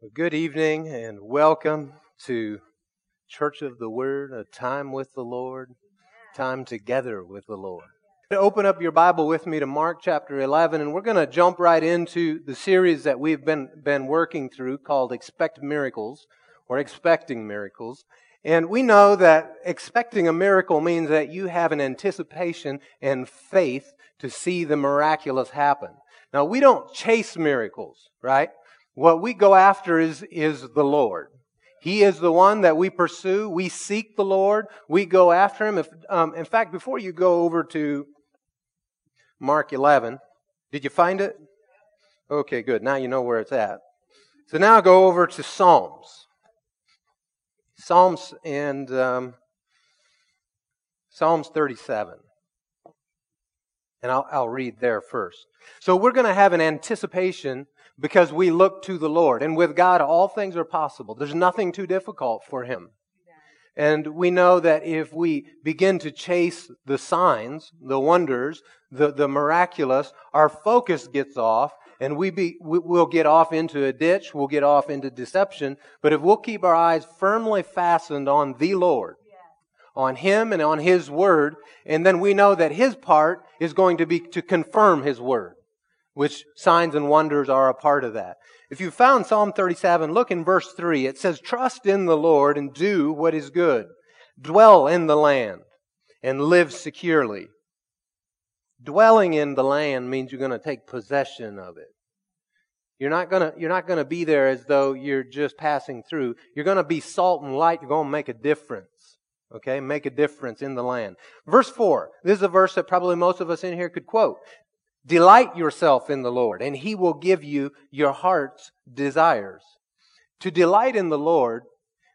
Well, good evening and welcome to Church of the Word, a time with the Lord, time together with the Lord. Open up your Bible with me to Mark chapter 11, and we're going to jump right into the series that we've been working through called Expect Miracles, or Expecting Miracles. And we know that expecting a miracle means that you have an anticipation and faith to see the miraculous happen. Now, we don't chase miracles, right? What we go after is the Lord. He is the one that we pursue. We seek the Lord. We go after Him. In fact, before you go over to Mark 11, did you find it? Okay, good. Now you know where it's at. So now go over to Psalms. Psalms and Psalms 37. And I'll read there first. So we're going to have an anticipation because we look to the Lord. And with God, all things are possible. There's nothing too difficult for Him. And we know that if we begin to chase the signs, the wonders, the miraculous, our focus gets off, and we'll get off into a ditch, we'll get off into deception. But if we'll keep our eyes firmly fastened on the Lord, on Him and on His Word, and then we know that His part is going to be to confirm His Word, which signs and wonders are a part of that. If you found Psalm 37, look in verse 3. It says, "Trust in the Lord and do what is good. Dwell in the land and live securely." Dwelling in the land means you're going to take possession of it. You're not going to be there as though you're just passing through. You're going to be salt and light. You're going to make a difference. Okay, make a difference in the land. Verse 4, this is a verse that probably most of us in here could quote. "Delight yourself in the Lord, and He will give you your heart's desires." To delight in the Lord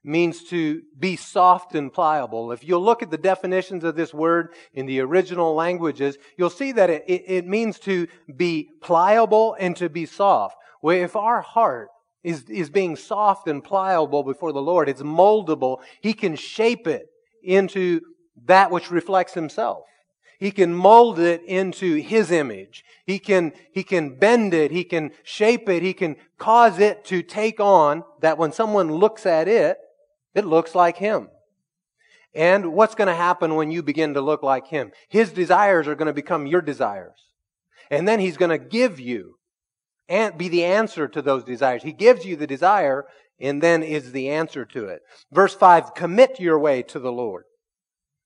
means to be soft and pliable. If you'll look at the definitions of this word in the original languages, you'll see that it means to be pliable and to be soft. Well, if our heart is being soft and pliable before the Lord, it's moldable. He can shape it into that which reflects Himself. He can mold it into His image. He can bend it. He can shape it. He can cause it to take on that when someone looks at it, it looks like Him. And what's going to happen when you begin to look like Him? His desires are going to become your desires. And then He's going to give you and be the answer to those desires. He gives you the desire and then is the answer to it. Verse 5, "Commit your way to the Lord."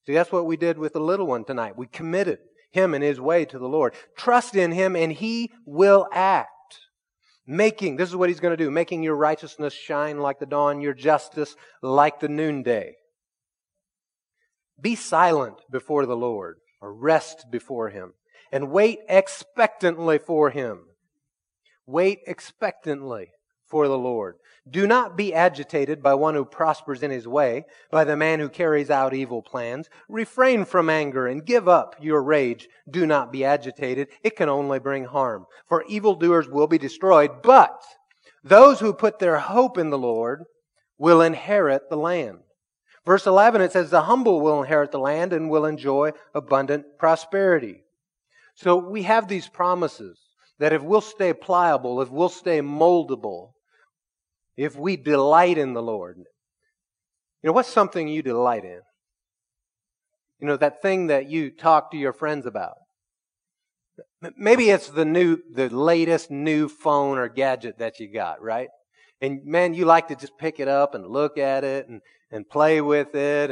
See, that's what we did with the little one tonight. We committed him and his way to the Lord. "Trust in Him and He will act." This is what He's going to do. "Making your righteousness shine like the dawn, your justice like the noonday." Be silent before the Lord, or rest before Him, and wait expectantly for Him. Wait expectantly for the Lord. "Do not be agitated by one who prospers in his way, by the man who carries out evil plans. Refrain from anger and give up your rage. Do not be agitated. It can only bring harm. For evildoers will be destroyed, but those who put their hope in the Lord will inherit the land." Verse 11, it says, "The humble will inherit the land and will enjoy abundant prosperity." So we have these promises that if we'll stay pliable, if we'll stay moldable, if we delight in the Lord. You know, what's something you delight in? You know, that thing that you talk to your friends about. Maybe it's the latest new phone or gadget that you got, right? And man, you like to just pick it up and look at it and play with it.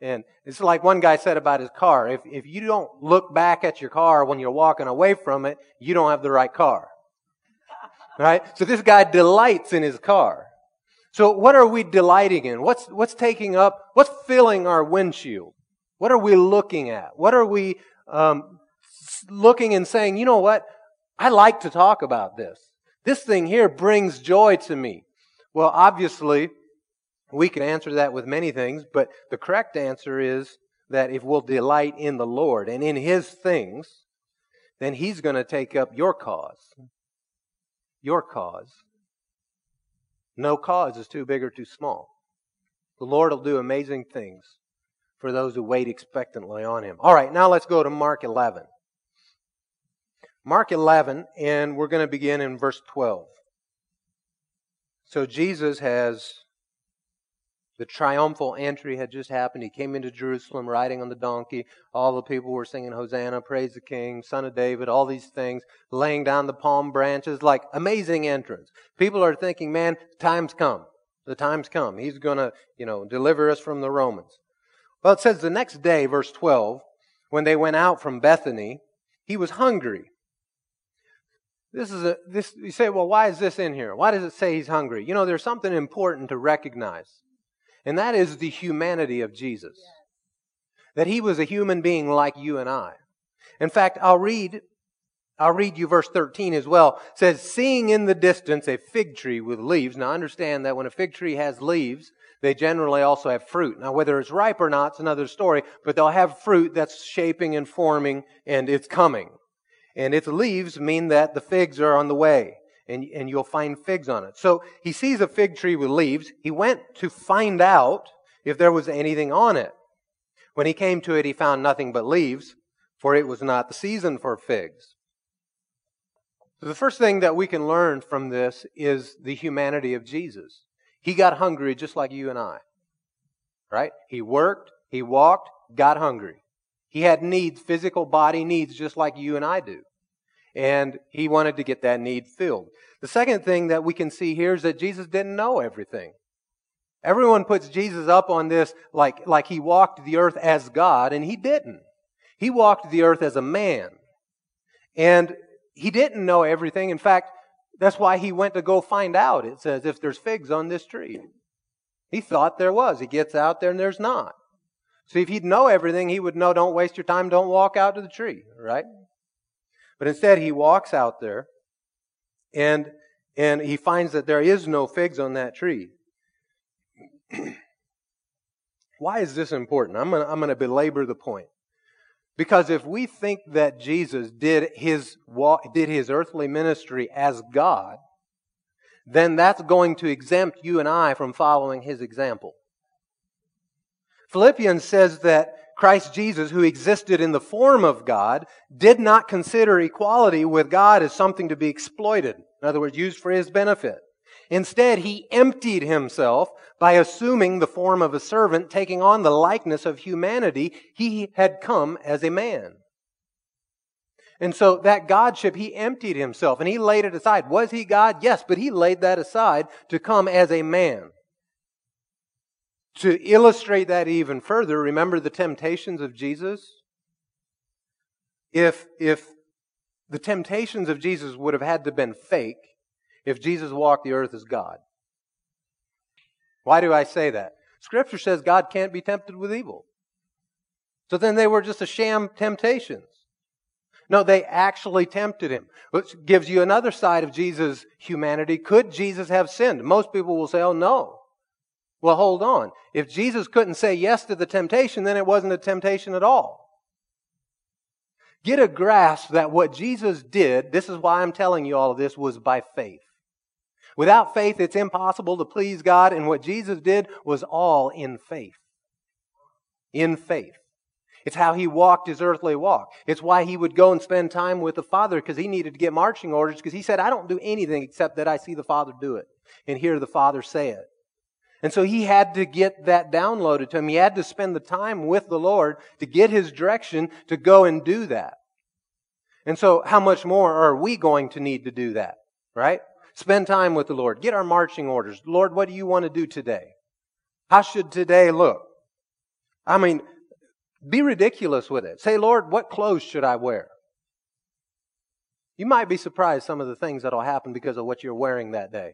And it's like one guy said about his car. If you don't look back at your car when you're walking away from it, you don't have the right car. Right? So this guy delights in his car. So what are we delighting in? What's taking up? What's filling our windshield? What are we looking at? What are we looking and saying, you know what? I like to talk about this. This thing here brings joy to me. Well, obviously, we can answer that with many things, but the correct answer is that if we'll delight in the Lord and in His things, then He's going to take up your cause. Your cause. No cause is too big or too small. The Lord will do amazing things for those who wait expectantly on Him. All right, now let's go to Mark 11. Mark 11, and we're going to begin in verse 12. So Jesus has, the triumphal entry had just happened. He came into Jerusalem riding on the donkey. All the people were singing Hosanna, praise the King, Son of David, all these things, laying down the palm branches, like amazing entrance. People are thinking, man, time's come. The time's come. He's going to, deliver us from the Romans. Well, it says the next day, verse 12, when they went out from Bethany, he was hungry. You say, well, why is this in here? Why does it say he's hungry? There's something important to recognize. And that is the humanity of Jesus. Yes. That he was a human being like you and I. In fact, I'll read you verse 13 as well. It says, seeing in the distance a fig tree with leaves. Now understand that when a fig tree has leaves, they generally also have fruit. Now whether it's ripe or not, it's another story. But they'll have fruit that's shaping and forming and it's coming. And its leaves mean that the figs are on the way. And you'll find figs on it. So he sees a fig tree with leaves. He went to find out if there was anything on it. When he came to it, he found nothing but leaves, for it was not the season for figs. So the first thing that we can learn from this is the humanity of Jesus. He got hungry just like you and I. Right? He worked, he walked, got hungry. He had needs, physical body needs, just like you and I do. And he wanted to get that need filled. The second thing that we can see here is that Jesus didn't know everything. Everyone puts Jesus up on this like he walked the earth as God, and he didn't. He walked the earth as a man. And he didn't know everything. In fact, that's why he went to go find out. It says, if there's figs on this tree. He thought there was. He gets out there and there's not. So if he'd know everything, he would know, don't waste your time, don't walk out to the tree, right? But instead, he walks out there, and he finds that there is no figs on that tree. Why is this important? I'm going to belabor the point, because if we think that Jesus did his earthly ministry as God, then that's going to exempt you and I from following his example. Philippians says that Christ Jesus, who existed in the form of God, did not consider equality with God as something to be exploited. In other words, used for his benefit. Instead, he emptied himself by assuming the form of a servant, taking on the likeness of humanity. He had come as a man. And so that Godship, he emptied himself and he laid it aside. Was he God? Yes, but he laid that aside to come as a man. To illustrate that even further, remember the temptations of Jesus? If the temptations of Jesus would have had to been fake, if Jesus walked the earth as God. Why do I say that? Scripture says God can't be tempted with evil. So then they were just a sham temptations. No, they actually tempted him. Which gives you another side of Jesus' humanity. Could Jesus have sinned? Most people will say, oh no. Well, hold on. If Jesus couldn't say yes to the temptation, then it wasn't a temptation at all. Get a grasp that what Jesus did, this is why I'm telling you all of this, was by faith. Without faith, it's impossible to please God, and what Jesus did was all in faith. In faith. It's how he walked his earthly walk. It's why he would go and spend time with the Father, because he needed to get marching orders, because he said, I don't do anything except that I see the Father do it and hear the Father say it. And so he had to get that downloaded to him. He had to spend the time with the Lord to get his direction to go and do that. And so how much more are we going to need to do that, right? Spend time with the Lord. Get our marching orders. Lord, what do you want to do today? How should today look? I mean, be ridiculous with it. Say, Lord, what clothes should I wear? You might be surprised some of the things that will happen because of what you're wearing that day.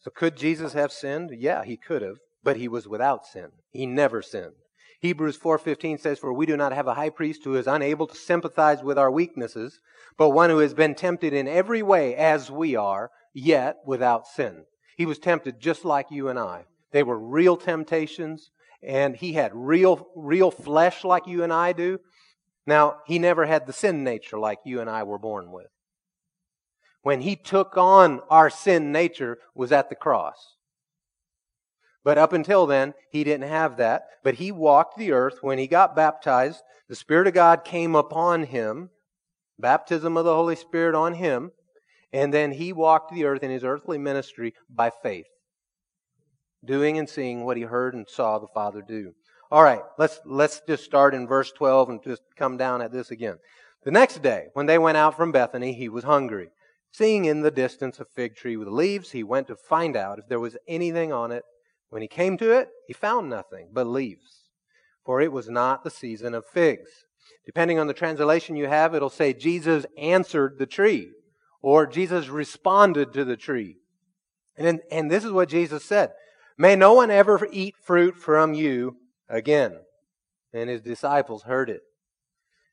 So could Jesus have sinned? Yeah, he could have, but he was without sin. He never sinned. Hebrews 4:15 says, for we do not have a high priest who is unable to sympathize with our weaknesses, but one who has been tempted in every way as we are, yet without sin. He was tempted just like you and I. They were real temptations, and he had real flesh like you and I do. Now, he never had the sin nature like you and I were born with. When he took on our sin nature was at the cross. But up until then, he didn't have that. But he walked the earth. When he got baptized, the Spirit of God came upon him. Baptism of the Holy Spirit on him. And then he walked the earth in his earthly ministry by faith, doing and seeing what he heard and saw the Father do. All right, let's just start in verse 12 and just come down at this again. The next day, when they went out from Bethany, he was hungry. Seeing in the distance a fig tree with leaves, he went to find out if there was anything on it. When he came to it, he found nothing but leaves, for it was not the season of figs. Depending on the translation you have, it'll say Jesus answered the tree, or Jesus responded to the tree. And this is what Jesus said, "May no one ever eat fruit from you again." And his disciples heard it.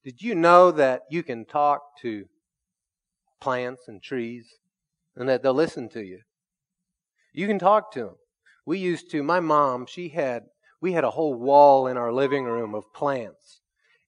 Did you know that you can talk to plants and trees and that they'll listen to you? You can talk to them. We used to, my mom, we had a whole wall in our living room of plants.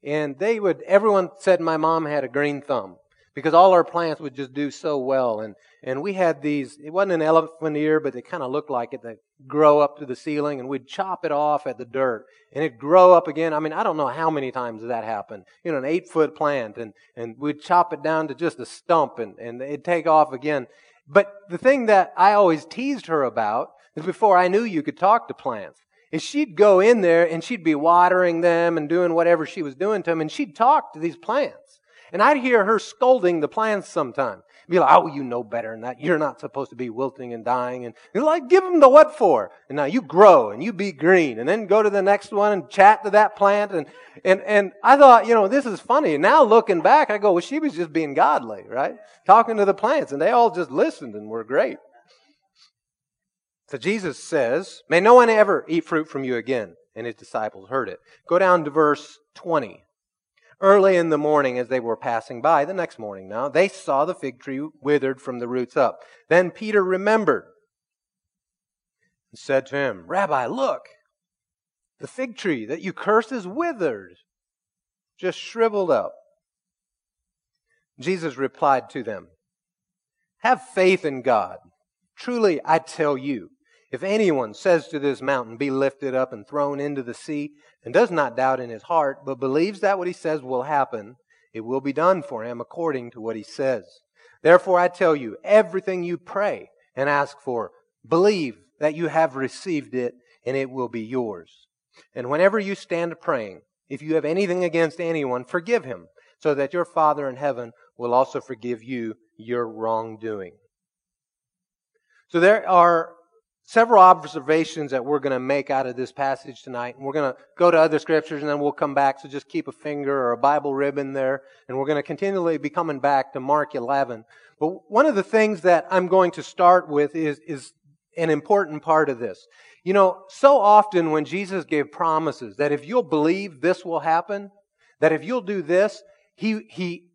And everyone said my mom had a green thumb because all our plants would just do so well. And we had these, it wasn't an elephant ear, but they kind of looked like it. They grow up to the ceiling, and we'd chop it off at the dirt, and it'd grow up again. I mean, I don't know how many times that happened. You know, an 8-foot plant, and we'd chop it down to just a stump, and it'd take off again. But the thing that I always teased her about is before I knew you could talk to plants, is she'd go in there, and she'd be watering them and doing whatever she was doing to them, and she'd talk to these plants. And I'd hear her scolding the plants sometimes. Be like, "Oh, you know better than that. You're not supposed to be wilting and dying." And you're like, "Give them the what for? And now you grow and you be green." And then go to the next one and chat to that plant. And I thought, you know, this is funny. And now looking back, I go, well, she was just being godly, right? Talking to the plants. And they all just listened and were great. So Jesus says, "May no one ever eat fruit from you again." And his disciples heard it. Go down to verse 20. Early in the morning, as they were passing by, the next morning now, they saw the fig tree withered from the roots up. Then Peter remembered and said to him, "Rabbi, look, the fig tree that you cursed is withered, just shriveled up." Jesus replied to them, "Have faith in God. Truly, I tell you, if anyone says to this mountain, 'Be lifted up and thrown into the sea,' and does not doubt in his heart, but believes that what he says will happen, it will be done for him according to what he says. Therefore, I tell you, everything you pray and ask for, believe that you have received it, and it will be yours. And whenever you stand praying, if you have anything against anyone, forgive him, so that your Father in heaven will also forgive you your wrongdoing." So there are several observations that we're going to make out of this passage tonight. And we're going to go to other scriptures and then we'll come back. So just keep a finger or a Bible ribbon there. And we're going to continually be coming back to Mark 11. But one of the things that I'm going to start with is an important part of this. You know, so often when Jesus gave promises that if you'll believe this will happen, that if you'll do this, he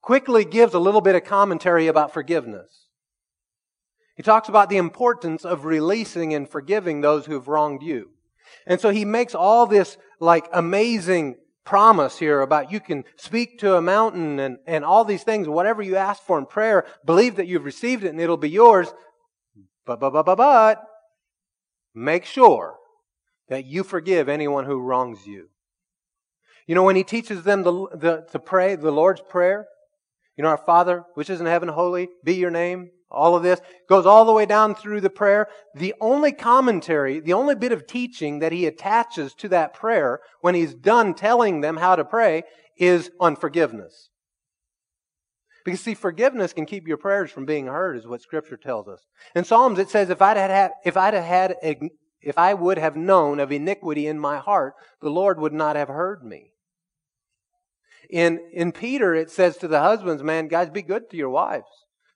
quickly gives a little bit of commentary about forgiveness. He talks about the importance of releasing and forgiving those who have wronged you. And so he makes all this like amazing promise here about you can speak to a mountain and all these things. Whatever you ask for in prayer, believe that you've received it and it'll be yours. But make sure that you forgive anyone who wrongs you. You know, when he teaches them to pray the Lord's Prayer, you know, "Our Father, which is in heaven, holy be your name." All of this goes all the way down through the prayer. The only commentary, the only bit of teaching that he attaches to that prayer when he's done telling them how to pray is on forgiveness. Because see, forgiveness can keep your prayers from being heard is what Scripture tells us. In Psalms it says, if I would have known of iniquity in my heart, the Lord would not have heard me. In Peter it says to the husbands, man, guys, be good to your wives.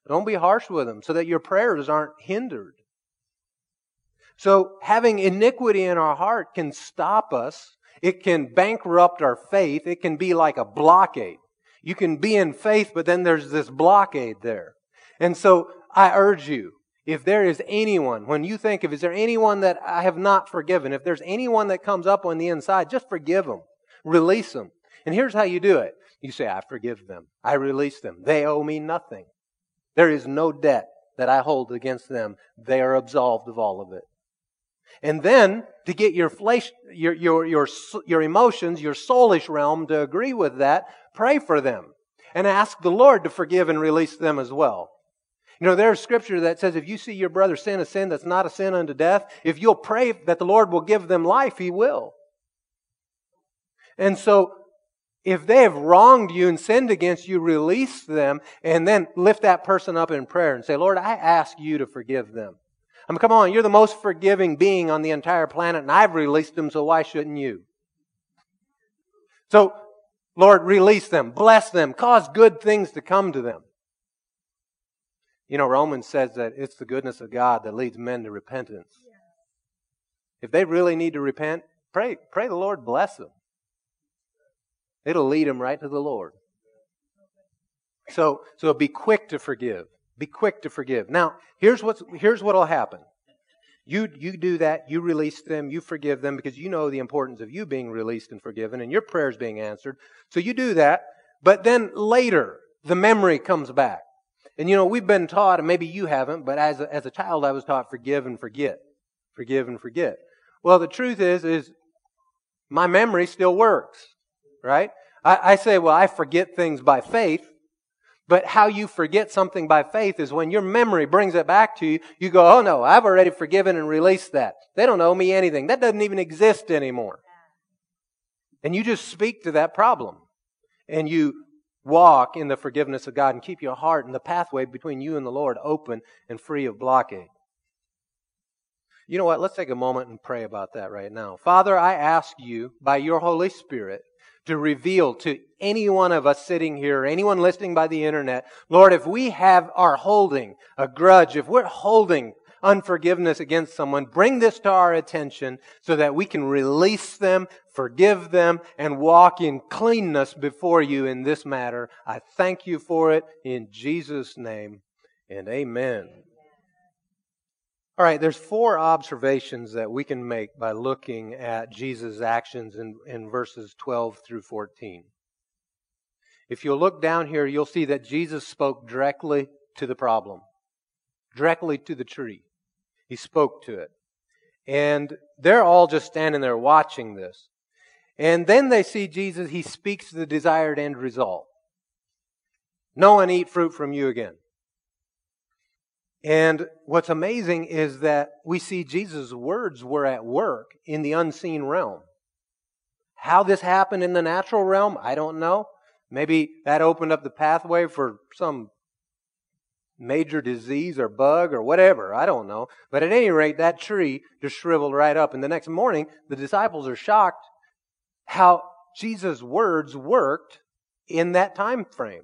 Don't be harsh with them so that your prayers aren't hindered. So having iniquity in our heart can stop us. It can bankrupt our faith. It can be like a blockade. You can be in faith, but then there's this blockade there. And so I urge you, if there is anyone, when you think of, is there anyone that I have not forgiven? If there's anyone that comes up on the inside, just forgive them. Release them. And here's how you do it. You say, "I forgive them. I release them. They owe me nothing. There is no debt that I hold against them. They are absolved of all of it." And then, to get your flesh, your emotions, your soulish realm to agree with that, pray for them. And ask the Lord to forgive and release them as well. You know, there's scripture that says if you see your brother sin a sin that's not a sin unto death, if you'll pray that the Lord will give them life, He will. And so if they have wronged you and sinned against you, release them and then lift that person up in prayer and say, Lord, I ask you to forgive them. I mean, come on, you're the most forgiving being on the entire planet and I've released them, so why shouldn't you? So, Lord, release them, bless them, cause good things to come to them. You know, Romans says that it's the goodness of God that leads men to repentance. If they really need to repent, pray the Lord bless them. It'll lead them right to the Lord. So be quick to forgive. Be quick to forgive. Now, here's what'll happen. You do that, you release them, you forgive them because you know the importance of you being released and forgiven and your prayers being answered. So you do that, but then later the memory comes back. And you know, we've been taught, and maybe you haven't, but as a child I was taught forgive and forget. Forgive and forget. Well, the truth is my memory still works, right? I say, well, I forget things by faith, but how you forget something by faith is when your memory brings it back to you, you go, oh no, I've already forgiven and released that. They don't owe me anything. That doesn't even exist anymore. And you just speak to that problem. And you walk in the forgiveness of God and keep your heart and the pathway between you and the Lord open and free of blockade. You know what? Let's take a moment and pray about that right now. Father, I ask you by your Holy Spirit to reveal to any one of us sitting here, or anyone listening by the internet, Lord, if we are holding a grudge, if we're holding unforgiveness against someone, bring this to our attention so that we can release them, forgive them, and walk in cleanness before you in this matter. I thank you for it in Jesus' name, and amen. All right, there's four observations that we can make by looking at Jesus' actions in verses 12 through 14. If you'll look down here, you'll see that Jesus spoke directly to the problem, directly to the tree. He spoke to it. And they're all just standing there watching this. And then they see Jesus, He speaks the desired end result. No one eat fruit from you again. And what's amazing is that we see Jesus' words were at work in the unseen realm. How this happened in the natural realm, I don't know. Maybe that opened up the pathway for some major disease or bug or whatever. I don't know. But at any rate, that tree just shriveled right up. And the next morning, the disciples are shocked how Jesus' words worked in that time frame.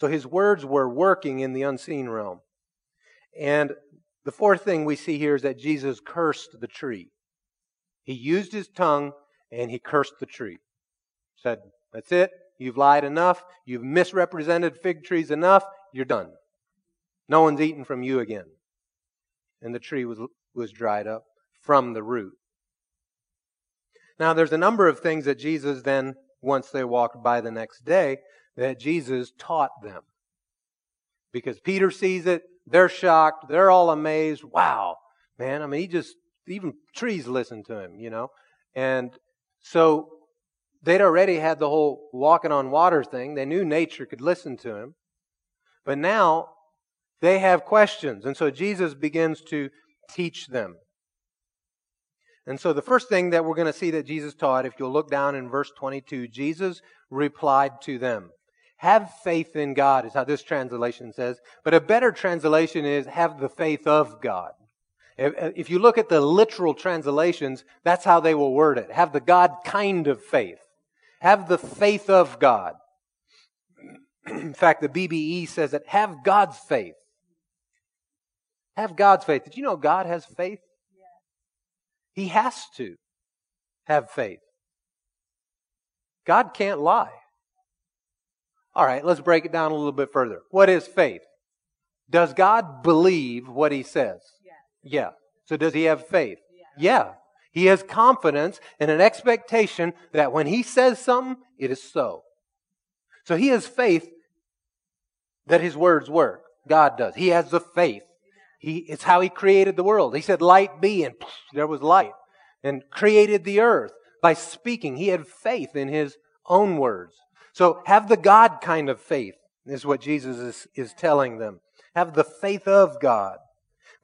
So His words were working in the unseen realm. And the fourth thing we see here is that Jesus cursed the tree. He used His tongue and He cursed the tree. Said, that's it. You've lied enough. You've misrepresented fig trees enough. You're done. No one's eaten from you again. And the tree was dried up from the root. Now, there's a number of things that Jesus then, once they walked by the next day, that Jesus taught them. Because Peter sees it, they're shocked, they're all amazed. Wow, man, I mean, even trees listen to him, you know. And so they'd already had the whole walking on water thing. They knew nature could listen to him. But now they have questions. And so Jesus begins to teach them. And so the first thing that we're going to see that Jesus taught, if you'll look down in verse 22, Jesus replied to them. Have faith in God is how this translation says. But a better translation is have the faith of God. If you look at the literal translations, that's how they will word it. Have the God kind of faith. Have the faith of God. In fact, the BBE says that have God's faith. Have God's faith. Did you know God has faith? He has to have faith. God can't lie. All right, let's break it down a little bit further. What is faith? Does God believe what He says? Yeah. So does He have faith? Yeah. He has confidence and an expectation that when He says something, it is so. So He has faith that His words work. God does. He has the faith. It's how He created the world. He said, light be, and there was light. And created the earth by speaking. He had faith in His own words. So have the God kind of faith is what Jesus is telling them. Have the faith of God.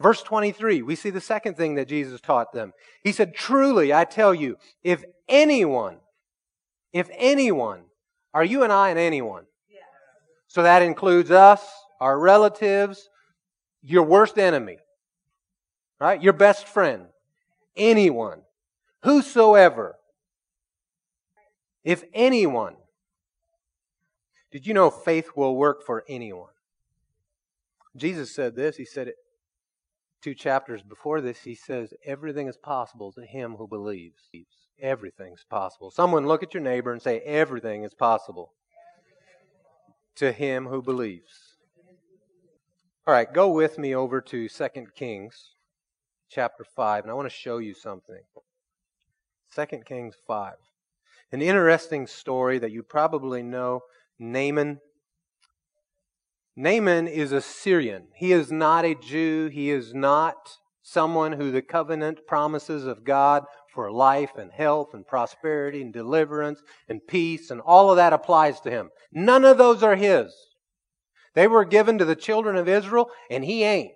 Verse 23, we see the second thing that Jesus taught them. He said, truly, I tell you, if anyone, are you and I and anyone? Yeah. So that includes us, our relatives, your worst enemy, right? Your best friend, anyone, whosoever. If anyone. Did you know faith will work for anyone? Jesus said this. He said it 2 chapters before this. He says, everything is possible to him who believes. Everything's possible. Someone look at your neighbor and say, everything is possible to him who believes. All right, go with me over to 2 Kings chapter 5, and I want to show you something. 2 Kings 5. An interesting story that you probably know, Naaman. Naaman is a Syrian. He is not a Jew. He is not someone who the covenant promises of God for life and health and prosperity and deliverance and peace and all of that applies to him. None of those are his. They were given to the children of Israel and he ain't.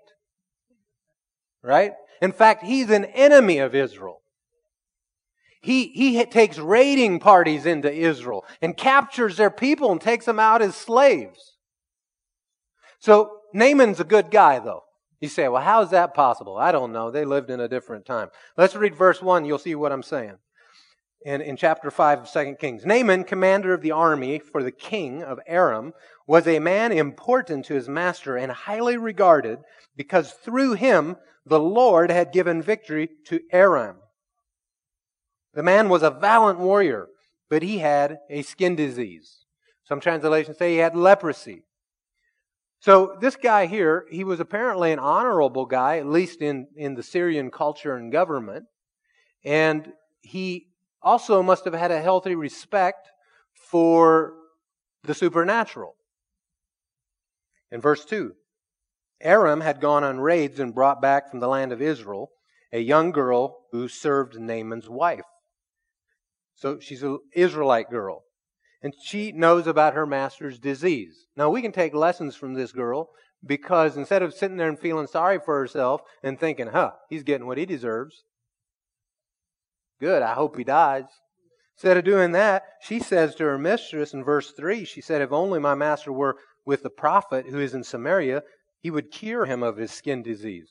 Right? In fact, he's an enemy of Israel. He takes raiding parties into Israel and captures their people and takes them out as slaves. So Naaman's a good guy, though. You say, well, how is that possible? I don't know. They lived in a different time. Let's read verse 1. You'll see what I'm saying. In chapter 5 of 2 Kings, Naaman, commander of the army for the king of Aram, was a man important to his master and highly regarded because through him the Lord had given victory to Aram. The man was a valiant warrior, but he had a skin disease. Some translations say he had leprosy. So this guy here, he was apparently an honorable guy, at least in the Syrian culture and government. And he also must have had a healthy respect for the supernatural. In verse 2, Aram had gone on raids and brought back from the land of Israel a young girl who served Naaman's wife. So she's an Israelite girl. And she knows about her master's disease. Now we can take lessons from this girl because instead of sitting there and feeling sorry for herself and thinking, he's getting what he deserves. Good, I hope he dies. Instead of doing that, she says to her mistress in verse 3, she said, if only my master were with the prophet who is in Samaria, he would cure him of his skin disease.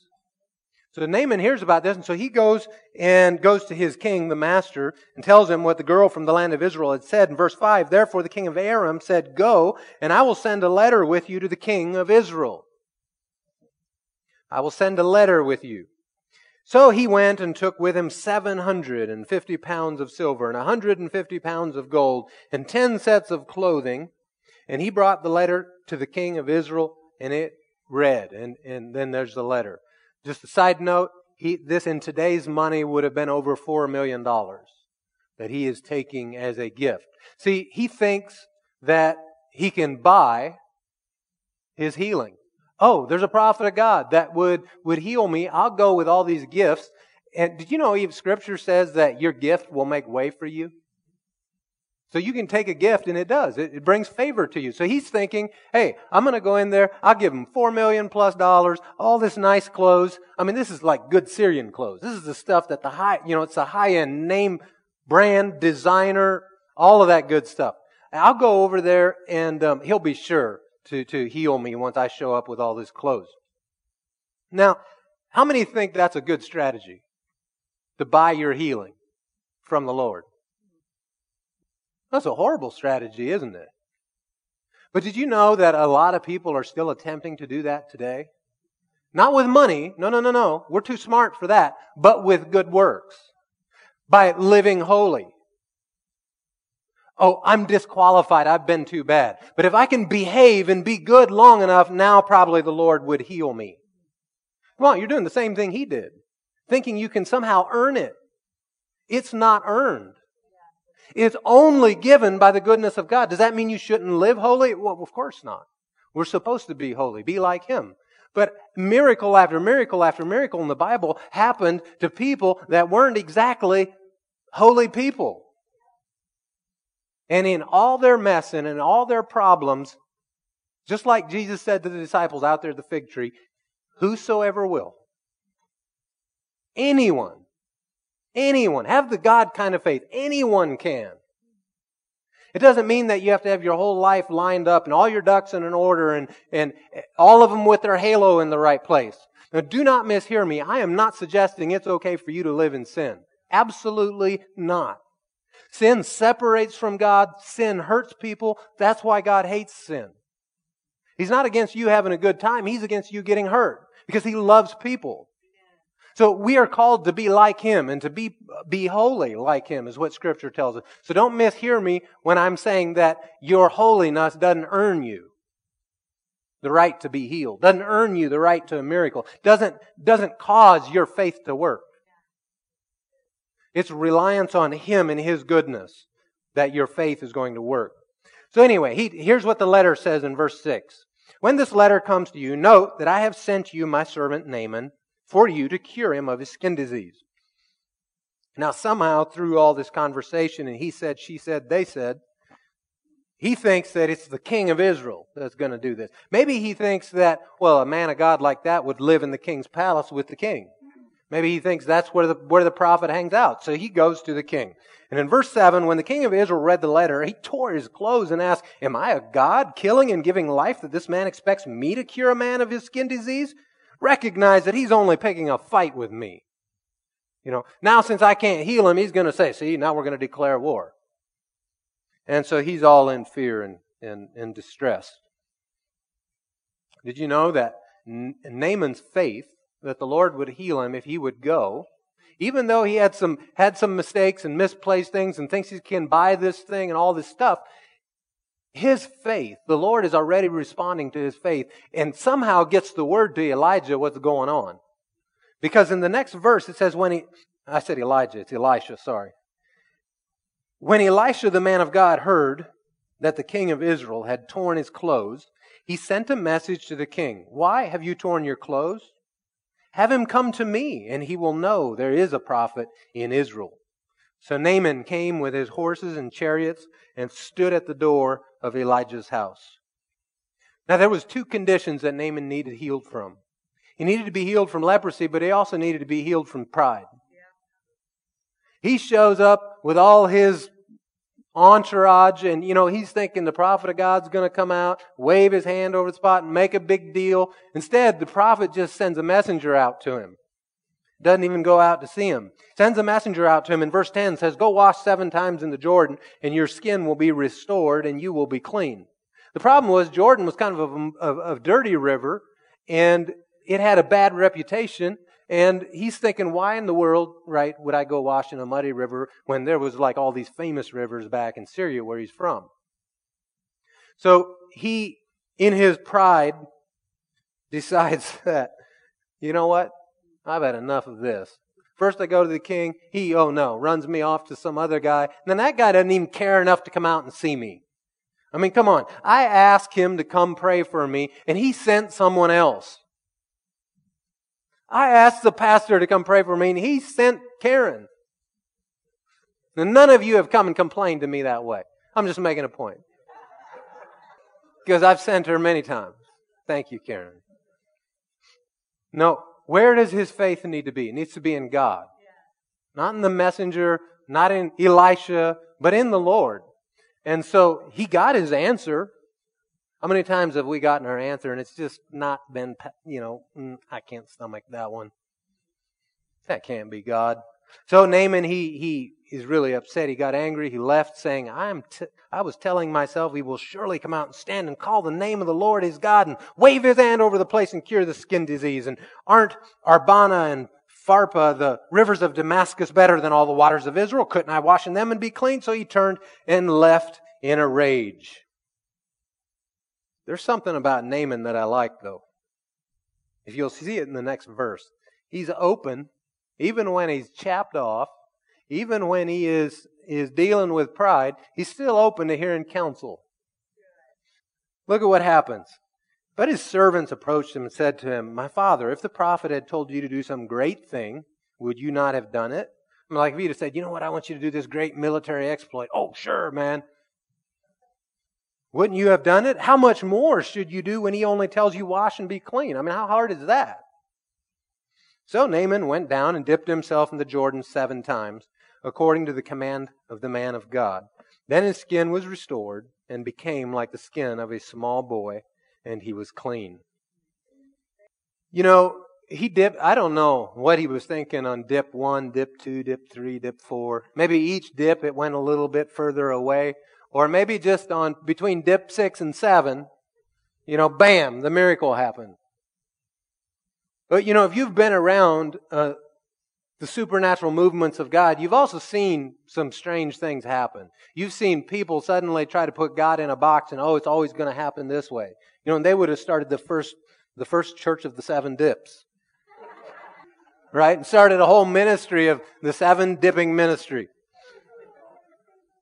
So Naaman hears about this, and so he goes to his king, the master, and tells him what the girl from the land of Israel had said. In verse 5, therefore the king of Aram said, go, and I will send a letter with you to the king of Israel. I will send a letter with you. So he went and took with him 750 pounds of silver and 150 pounds of gold and 10 sets of clothing. And he brought the letter to the king of Israel, and it read. And then there's the letter. Just a side note, this in today's money would have been over $4 million that he is taking as a gift. See, he thinks that he can buy his healing. Oh, there's a prophet of God that would heal me. I'll go with all these gifts. And did you know even Scripture says that your gift will make way for you? So you can take a gift, and it does. It brings favor to you. So he's thinking, hey, I'm going to go in there. I'll give him $4 million+, all this nice clothes. I mean, this is like good Syrian clothes. This is the stuff that it's a high-end name, brand, designer, all of that good stuff. I'll go over there, and he'll be sure to heal me once I show up with all this clothes. Now, how many think that's a good strategy, to buy your healing from the Lord? That's a horrible strategy, isn't it? But did you know that a lot of people are still attempting to do that today? Not with money. No. We're too smart for that. But with good works. By living holy. Oh, I'm disqualified. I've been too bad. But if I can behave and be good long enough, now probably the Lord would heal me. Well, you're doing the same thing he did. Thinking you can somehow earn it. It's not earned. It's only given by the goodness of God. Does that mean you shouldn't live holy? Well, of course not. We're supposed to be holy, be like Him. But miracle after miracle after miracle in the Bible happened to people that weren't exactly holy people. And in all their mess and in all their problems, Just like Jesus said to the disciples out there at the fig tree, whosoever will. Anyone. Anyone. Have the God kind of faith. Anyone can. It doesn't mean that you have to have your whole life lined up and all your ducks in an order and all of them with their halo in the right place. Now, do not mishear me. I am not suggesting it's okay for you to live in sin. Absolutely not. Sin separates from God. Sin hurts people. That's why God hates sin. He's not against you having a good time. He's against you getting hurt because He loves people. So we are called to be like Him and to be holy like Him is what Scripture tells us. So don't mishear me when I'm saying that your holiness doesn't earn you the right to be healed, doesn't earn you the right to a miracle, doesn't cause your faith to work. It's reliance on Him and His goodness that your faith is going to work. So anyway, here's what the letter says in verse 6. When this letter comes to you, note that I have sent you my servant Naaman for you to cure him of his skin disease. Now somehow through all this conversation, and he said, she said, they said, he thinks that it's the king of Israel that's going to do this. Maybe he thinks that, well, a man of God like that would live in the king's palace with the king. Maybe he thinks that's where the prophet hangs out. So he goes to the king. And in verse 7, when the king of Israel read the letter, he tore his clothes and asked, am I a God killing and giving life that this man expects me to cure a man of his skin disease? Recognize that he's only picking a fight with me. You know, now since I can't heal him, he's going to say, see, now we're going to declare war. And so he's all in fear and distress. Did you know that Naaman's faith that the Lord would heal him if he would go, even though he had some mistakes and misplaced things and thinks he can buy this thing and all this stuff, his faith, the Lord is already responding to his faith and somehow gets the word to Elijah what's going on. Because in the next verse it says When Elisha, the man of God, heard that the king of Israel had torn his clothes, he sent a message to the king. Why have you torn your clothes? Have him come to me, and he will know there is a prophet in Israel. So Naaman came with his horses and chariots and stood at the door of Elijah's house. Now there was two conditions that Naaman needed healed from. He needed to be healed from leprosy, but he also needed to be healed from pride. He shows up with all his entourage and, you know, he's thinking the prophet of God's going to come out, wave his hand over the spot and make a big deal. Instead, the prophet just sends a messenger out to him. Doesn't even go out to see him. Sends a messenger out to him. In verse 10 says, go wash 7 times in the Jordan and your skin will be restored and you will be clean. The problem was Jordan was kind of a dirty river and it had a bad reputation. And he's thinking, why in the world, right, would I go wash in a muddy river when there was like all these famous rivers back in Syria where he's from? So he, in his pride, decides that, you know what? I've had enough of this. First I go to the king. He, oh no, runs me off to some other guy. And then that guy doesn't even care enough to come out and see me. I mean, come on. I asked him to come pray for me, and he sent someone else. I asked the pastor to come pray for me, and he sent Karen. Now, none of you have come and complained to me that way. I'm just making a point. Because I've sent her many times. Thank you, Karen. No, where does his faith need to be? It needs to be in God. Not in the messenger, not in Elisha, but in the Lord. And so he got his answer. How many times have we gotten our answer and it's just not been, you know, I can't stomach that one. That can't be God. So Naaman, he is really upset. He got angry. He left saying, I was telling myself he will surely come out and stand and call the name of the Lord his God and wave his hand over the place and cure the skin disease. And aren't Arbana and Pharpa, the rivers of Damascus, better than all the waters of Israel? Couldn't I wash in them and be clean? So he turned and left in a rage. There's something about Naaman that I like, though. If you'll see it in the next verse. He's open, even when he's chapped off, even when he is dealing with pride, he's still open to hearing counsel. Look at what happens. But his servants approached him and said to him, my father, if the prophet had told you to do some great thing, would you not have done it? I'm like, if he'd have said, you know what, I want you to do this great military exploit. Oh, sure, man. Wouldn't you have done it? How much more should you do when he only tells you wash and be clean? I mean, how hard is that? So Naaman went down and dipped himself in the Jordan 7 times, according to the command of the man of God. Then his skin was restored and became like the skin of a small boy, and he was clean. You know, he dipped, I don't know what he was thinking on dip 1, dip 2, dip 3, dip 4. Maybe each dip it went a little bit further away, or maybe just on between dip 6 and 7, you know, bam, the miracle happened. But, you know, if you've been around the supernatural movements of God, you've also seen some strange things happen. You've seen people suddenly try to put God in a box and, oh, it's always going to happen this way. You know, and they would have started the first church of the 7 dips. Right? And started a whole ministry of the 7 dipping ministry.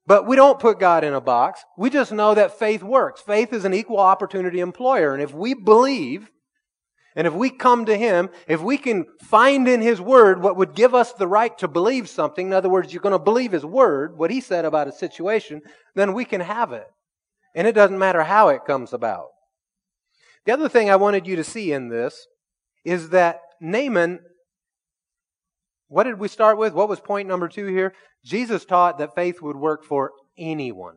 But we don't put God in a box. We just know that faith works. Faith is an equal opportunity employer. And if we believe, and if we come to Him, if we can find in His Word what would give us the right to believe something, in other words, you're going to believe His Word, what He said about a situation, then we can have it. And it doesn't matter how it comes about. The other thing I wanted you to see in this is that Naaman, what did we start with? What was point number 2 here? Jesus taught that faith would work for anyone.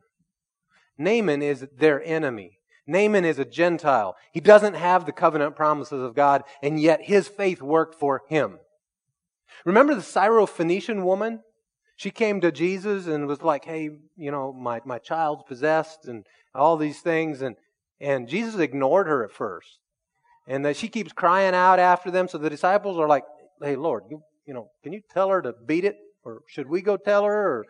Naaman is their enemy. Naaman is a Gentile. He doesn't have the covenant promises of God, and yet his faith worked for him. Remember the Syrophoenician woman? She came to Jesus and was like, hey, you know, my child's possessed and all these things. And Jesus ignored her at first. And that she keeps crying out after them. So the disciples are like, hey, Lord, you know, can you tell her to beat it? Or should we go tell her?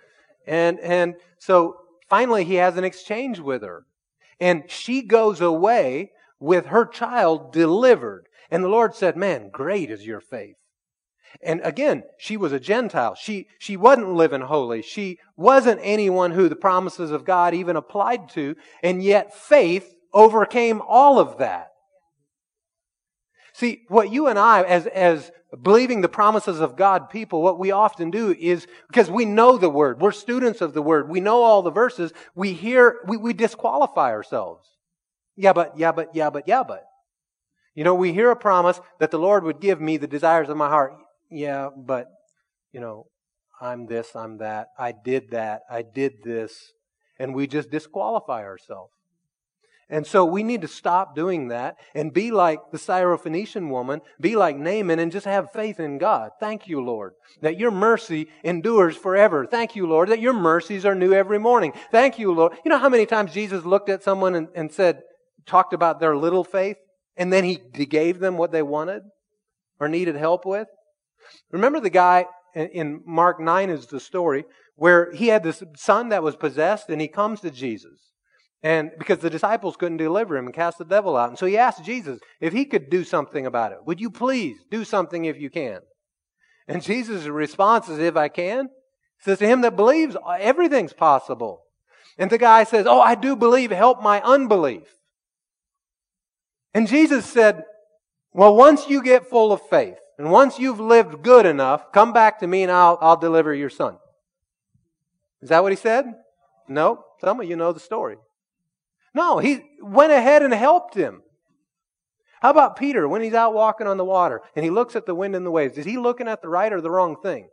And so finally he has an exchange with her. And she goes away with her child delivered. And the Lord said, man, great is your faith. And again, she was a Gentile. She wasn't living holy. She wasn't anyone who the promises of God even applied to. And yet faith overcame all of that. See, what you and I, as believing the promises of God people, what we often do is, because we know the Word, we're students of the Word, we know all the verses, we hear, we disqualify ourselves. Yeah, but, yeah, but, yeah, but, yeah, but. You know, we hear a promise that the Lord would give me the desires of my heart. Yeah, but, you know, I'm this, I'm that, I did this, and we just disqualify ourselves. And so we need to stop doing that and be like the Syrophoenician woman, be like Naaman, and just have faith in God. Thank you, Lord, that your mercy endures forever. Thank you, Lord, that your mercies are new every morning. Thank you, Lord. You know how many times Jesus looked at someone and said, talked about their little faith, and then he gave them what they wanted or needed help with? Remember the guy in Mark 9 is the story where he had this son that was possessed, and he comes to Jesus. And because the disciples couldn't deliver him and cast the devil out. And so he asked Jesus if he could do something about it. Would you please do something if you can? And Jesus' response is, if I can? He says, to him that believes, everything's possible. And the guy says, oh, I do believe, help my unbelief. And Jesus said, well, once you get full of faith, and once you've lived good enough, come back to me and I'll deliver your son. Is that what he said? No, some of you know the story. No, he went ahead and helped him. How about Peter when he's out walking on the water and he looks at the wind and the waves? Is he looking at the right or the wrong thing?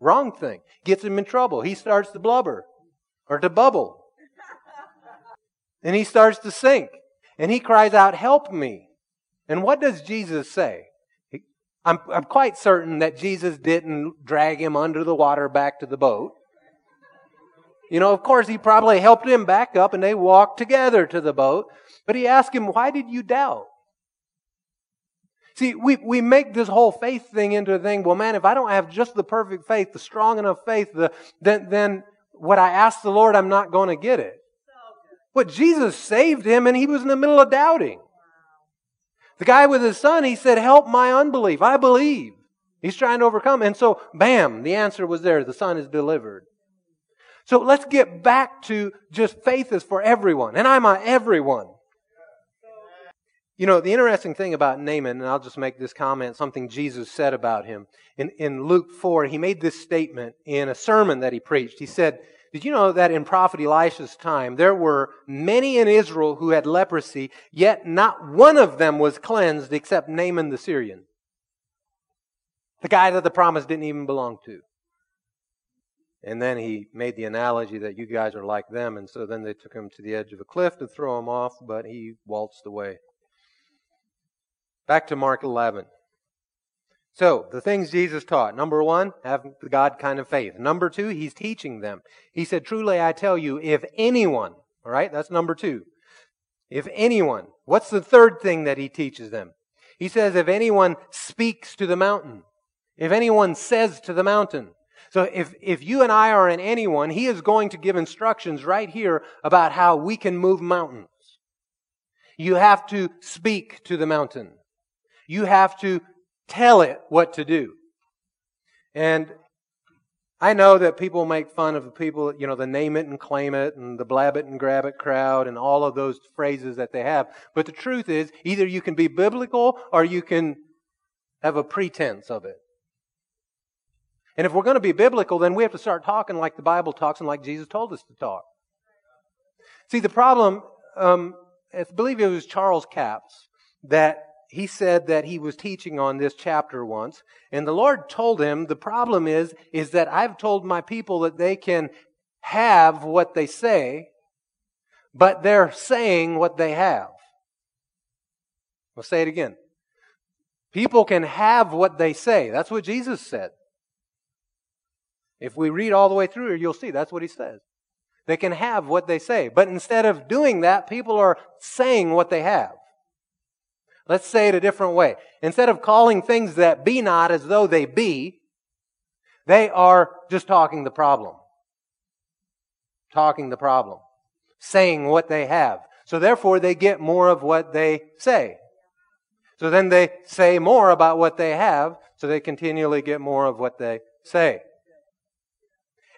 Wrong thing. Gets him in trouble. He starts to blubber or to bubble. And he starts to sink. And he cries out, help me. And what does Jesus say? I'm quite certain that Jesus didn't drag him under the water back to the boat. You know, of course, he probably helped him back up and they walked together to the boat. But he asked him, why did you doubt? See, we make this whole faith thing into a thing. Well, man, if I don't have just the perfect faith, the strong enough faith, then what I ask the Lord, I'm not going to get it. But Jesus saved him and he was in the middle of doubting. The guy with his son, he said, help my unbelief. I believe. He's trying to overcome. And so, bam, the answer was there. The son is delivered. So let's get back to just faith is for everyone. And I'm a everyone. You know, the interesting thing about Naaman, and I'll just make this comment, something Jesus said about him. In Luke 4, he made this statement in a sermon that he preached. He said, Did you know that in prophet Elisha's time, there were many in Israel who had leprosy, yet not one of them was cleansed except Naaman the Syrian? The guy that the promise didn't even belong to. And then he made the analogy that you guys are like them. And so then they took him to the edge of a cliff to throw him off, but he waltzed away. Back to Mark 11. So, the things Jesus taught. Number one, have the God kind of faith. Number two, he's teaching them. He said, truly I tell you, if anyone, all right, that's number two. If anyone, what's the third thing that he teaches them? He says, if anyone speaks to the mountain, if anyone says to the mountain. So if you and I are in anyone, he is going to give instructions right here about how we can move mountains. You have to speak to the mountain. You have to tell it what to do. And I know that people make fun of the people, you know, the name it and claim it and the blab it and grab it crowd and all of those phrases that they have. But the truth is, either you can be biblical or you can have a pretense of it. And if we're going to be biblical, then we have to start talking like the Bible talks and like Jesus told us to talk. See, the problem, I believe it was Charles Capps, that he said that he was teaching on this chapter once, and the Lord told him, the problem is that I've told my people that they can have what they say, but they're saying what they have. I'll say it again. People can have what they say. That's what Jesus said. If we read all the way through here, you'll see that's what he says. They can have what they say. But instead of doing that, people are saying what they have. Let's say it a different way. Instead of calling things that be not as though they be, they are just talking the problem. Talking the problem. Saying what they have. So therefore, they get more of what they say. So then they say more about what they have, so they continually get more of what they say.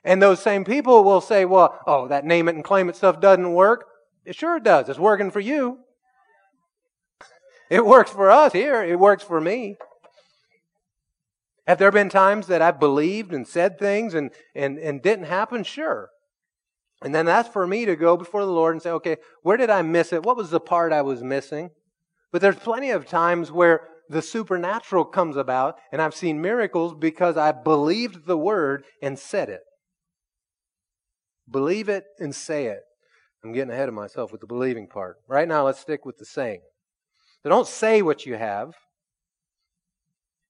And those same people will say, well, oh, that name it and claim it stuff doesn't work. It sure does. It's working for you. It works for us here. It works for me. Have there been times that I believed and said things and didn't happen? Sure. And then that's for me to go before the Lord and say, okay, where did I miss it? What was the part I was missing? But there's plenty of times where the supernatural comes about and I've seen miracles because I believed the word and said it. Believe it and say it. I'm getting ahead of myself with the believing part. Right now, let's stick with the saying. So don't say what you have.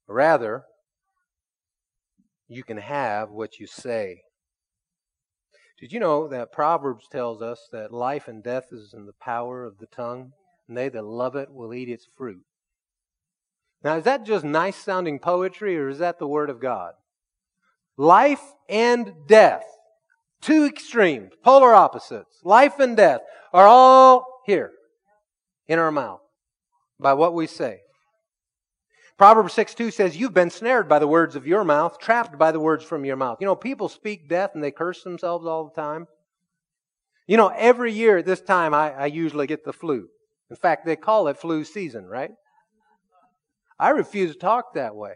Rather, you can have what you say. Did you know that Proverbs tells us that life and death is in the power of the tongue, and they that love it will eat its fruit? Now, is that just nice-sounding poetry, or is that the Word of God? Life and death. Two extremes, polar opposites, life and death, are all here in our mouth by what we say. Proverbs 6:2 says, you've been snared by the words of your mouth, trapped by the words from your mouth. You know, people speak death and they curse themselves all the time. You know, every year at this time, I usually get the flu. In fact, they call it flu season, right? I refuse to talk that way.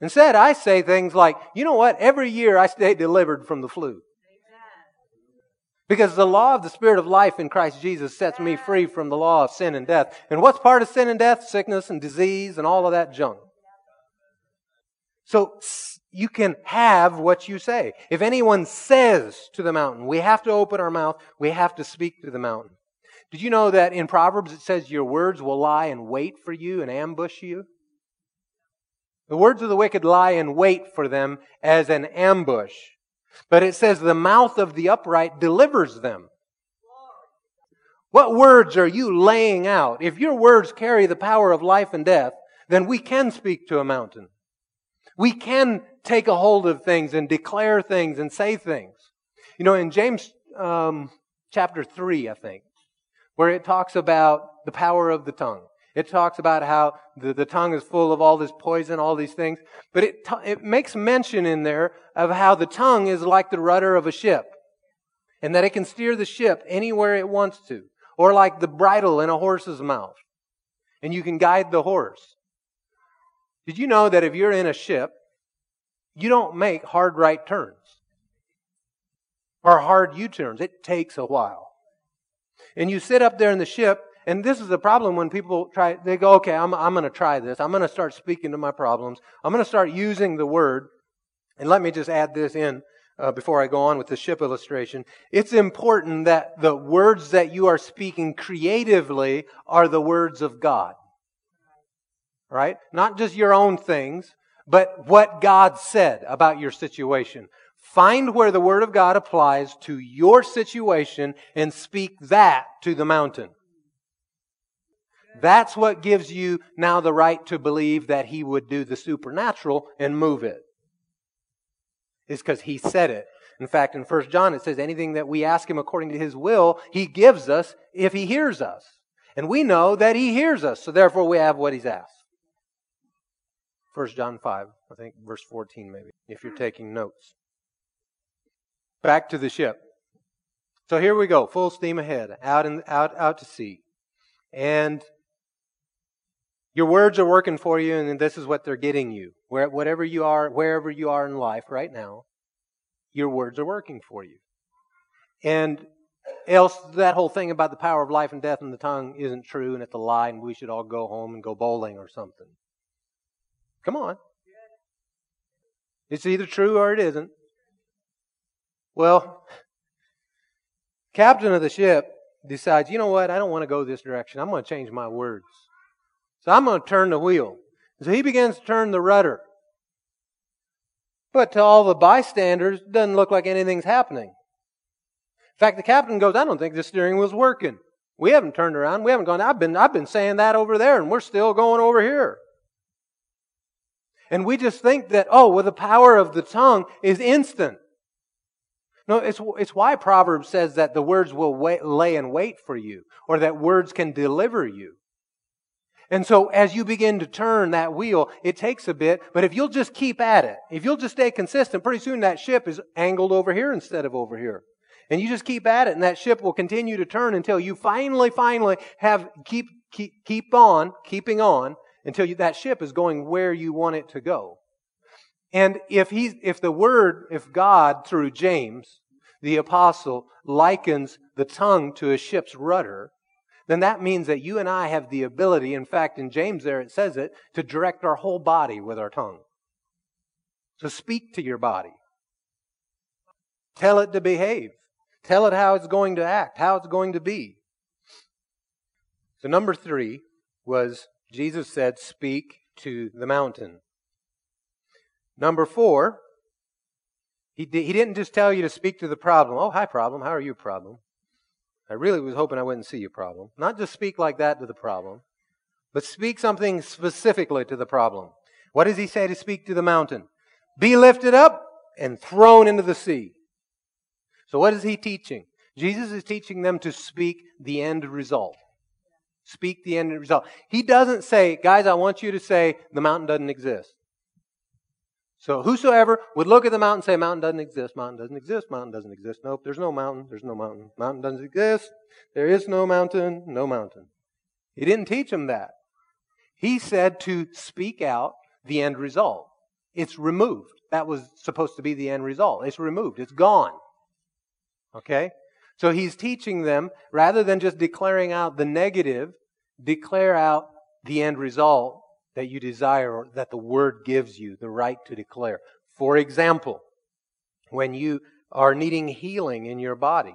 Instead, I say things like, you know what? Every year I stay delivered from the flu. Because the law of the Spirit of life in Christ Jesus sets me free from the law of sin and death. And what's part of sin and death? Sickness and disease and all of that junk. So you can have what you say. If anyone says to the mountain, we have to open our mouth. We have to speak to the mountain. Did you know that in Proverbs it says your words will lie in wait for you and ambush you? The words of the wicked lie in wait for them as an ambush. But it says the mouth of the upright delivers them. What words are you laying out? If your words carry the power of life and death, then we can speak to a mountain. We can take a hold of things and declare things and say things. You know, in James chapter 3, I think, where it talks about the power of the tongue. It talks about how the tongue is full of all this poison, all these things. But it makes mention in there of how the tongue is like the rudder of a ship, and that it can steer the ship anywhere it wants to, or like the bridle in a horse's mouth, and you can guide the horse. Did you know that if you're in a ship, you don't make hard right turns? are hard U-turns. It takes a while. And you sit up there in the ship, and this is the problem when people try, they go, okay, I'm going to try this. I'm going to start speaking to my problems. I'm going to start using the word. And let me just add this in before I go on with the ship illustration. It's important that the words that you are speaking creatively are the words of God. Right? Not just your own things, but what God said about your situation. Find where the Word of God applies to your situation and speak that to the mountain. That's what gives you now the right to believe that He would do the supernatural and move it. It's because He said it. In fact, in 1 John it says anything that we ask Him according to His will, He gives us if He hears us. And we know that He hears us, so therefore we have what He's asked. 1 John 5, I think verse 14 maybe, if you're taking notes. Back to the ship. So here we go, full steam ahead, out to sea. And your words are working for you, and this is what they're getting you. Whatever you are, wherever you are in life right now, your words are working for you. And else, that whole thing about the power of life and death and the tongue isn't true, and it's a lie, and we should all go home and go bowling or something. Come on. It's either true or it isn't. Well, captain of the ship decides, you know what, I don't want to go this direction. I'm going to change my words. So I'm going to turn the wheel. So he begins to turn the rudder. But to all the bystanders, it doesn't look like anything's happening. In fact, the captain goes, I don't think the steering wheel's working. We haven't turned around. We haven't gone. I've been saying that over there, and we're still going over here. And we just think that, oh, well, the power of the tongue is instant. No, it's why Proverbs says that the words will lay in wait for you, or that words can deliver you. And so as you begin to turn that wheel, it takes a bit, but if you'll just keep at it, if you'll just stay consistent, pretty soon that ship is angled over here instead of over here. And you just keep at it, and that ship will continue to turn until you finally have keep on, until that ship is going where you want it to go. And if God, through James, the apostle, likens the tongue to a ship's rudder, then that means that you and I have the ability, in fact, in James there it says it, to direct our whole body with our tongue. So speak to your body. Tell it to behave. Tell it how it's going to act, how it's going to be. So number 3 was Jesus said, speak to the mountain. Number 4, he didn't just tell you to speak to the problem. Oh, hi, problem. How are you, problem? I really was hoping I wouldn't see you, problem. Not just speak like that to the problem, but speak something specifically to the problem. What does he say to speak to the mountain? Be lifted up and thrown into the sea. So what is he teaching? Jesus is teaching them to speak the end result. Speak the end result. He doesn't say, guys, I want you to say the mountain doesn't exist. So whosoever would look at the mountain and say, mountain doesn't exist, mountain doesn't exist, mountain doesn't exist. Nope, there's no mountain. Mountain doesn't exist. There is no mountain. He didn't teach them that. He said to speak out the end result. It's removed. That was supposed to be the end result. It's removed. It's gone. Okay? So he's teaching them, rather than just declaring out the negative, declare out the end result that you desire, or that the Word gives you the right to declare. For example, when you are needing healing in your body,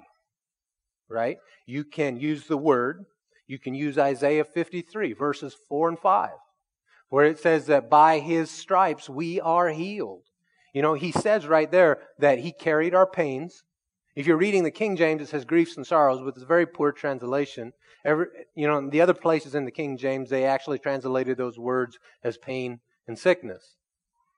right? You can use the Word. You can use Isaiah 53, verses 4 and 5, where it says that by His stripes we are healed. You know, He says right there that He carried our pains. If you're reading the King James, it says griefs and sorrows, but it's a very poor translation. The other places in the King James, they actually translated those words as pain and sickness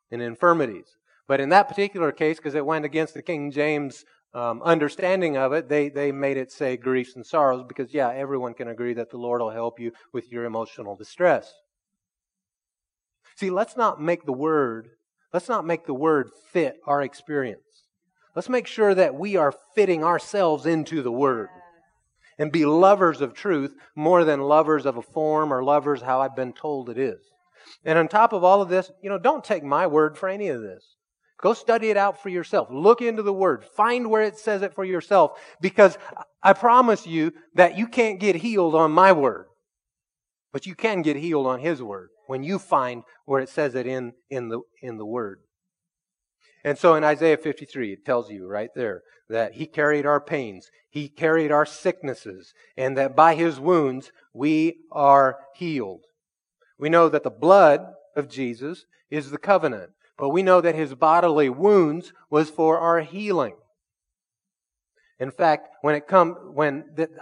and infirmities. But in that particular case, because it went against the King James understanding of it, they made it say griefs and sorrows because, yeah, everyone can agree that the Lord will help you with your emotional distress. See, let's not make the word fit our experience. Let's make sure that we are fitting ourselves into the Word and be lovers of truth more than lovers of a form or lovers how I've been told it is. And on top of all of this, don't take my word for any of this. Go study it out for yourself. Look into the Word. Find where it says it for yourself, because I promise you that you can't get healed on my Word, but you can get healed on His Word when you find where it says it in the Word. And so in Isaiah 53, it tells you right there that He carried our pains, He carried our sicknesses, and that by His wounds we are healed. We know that the blood of Jesus is the covenant, but we know that His bodily wounds was for our healing. In fact, when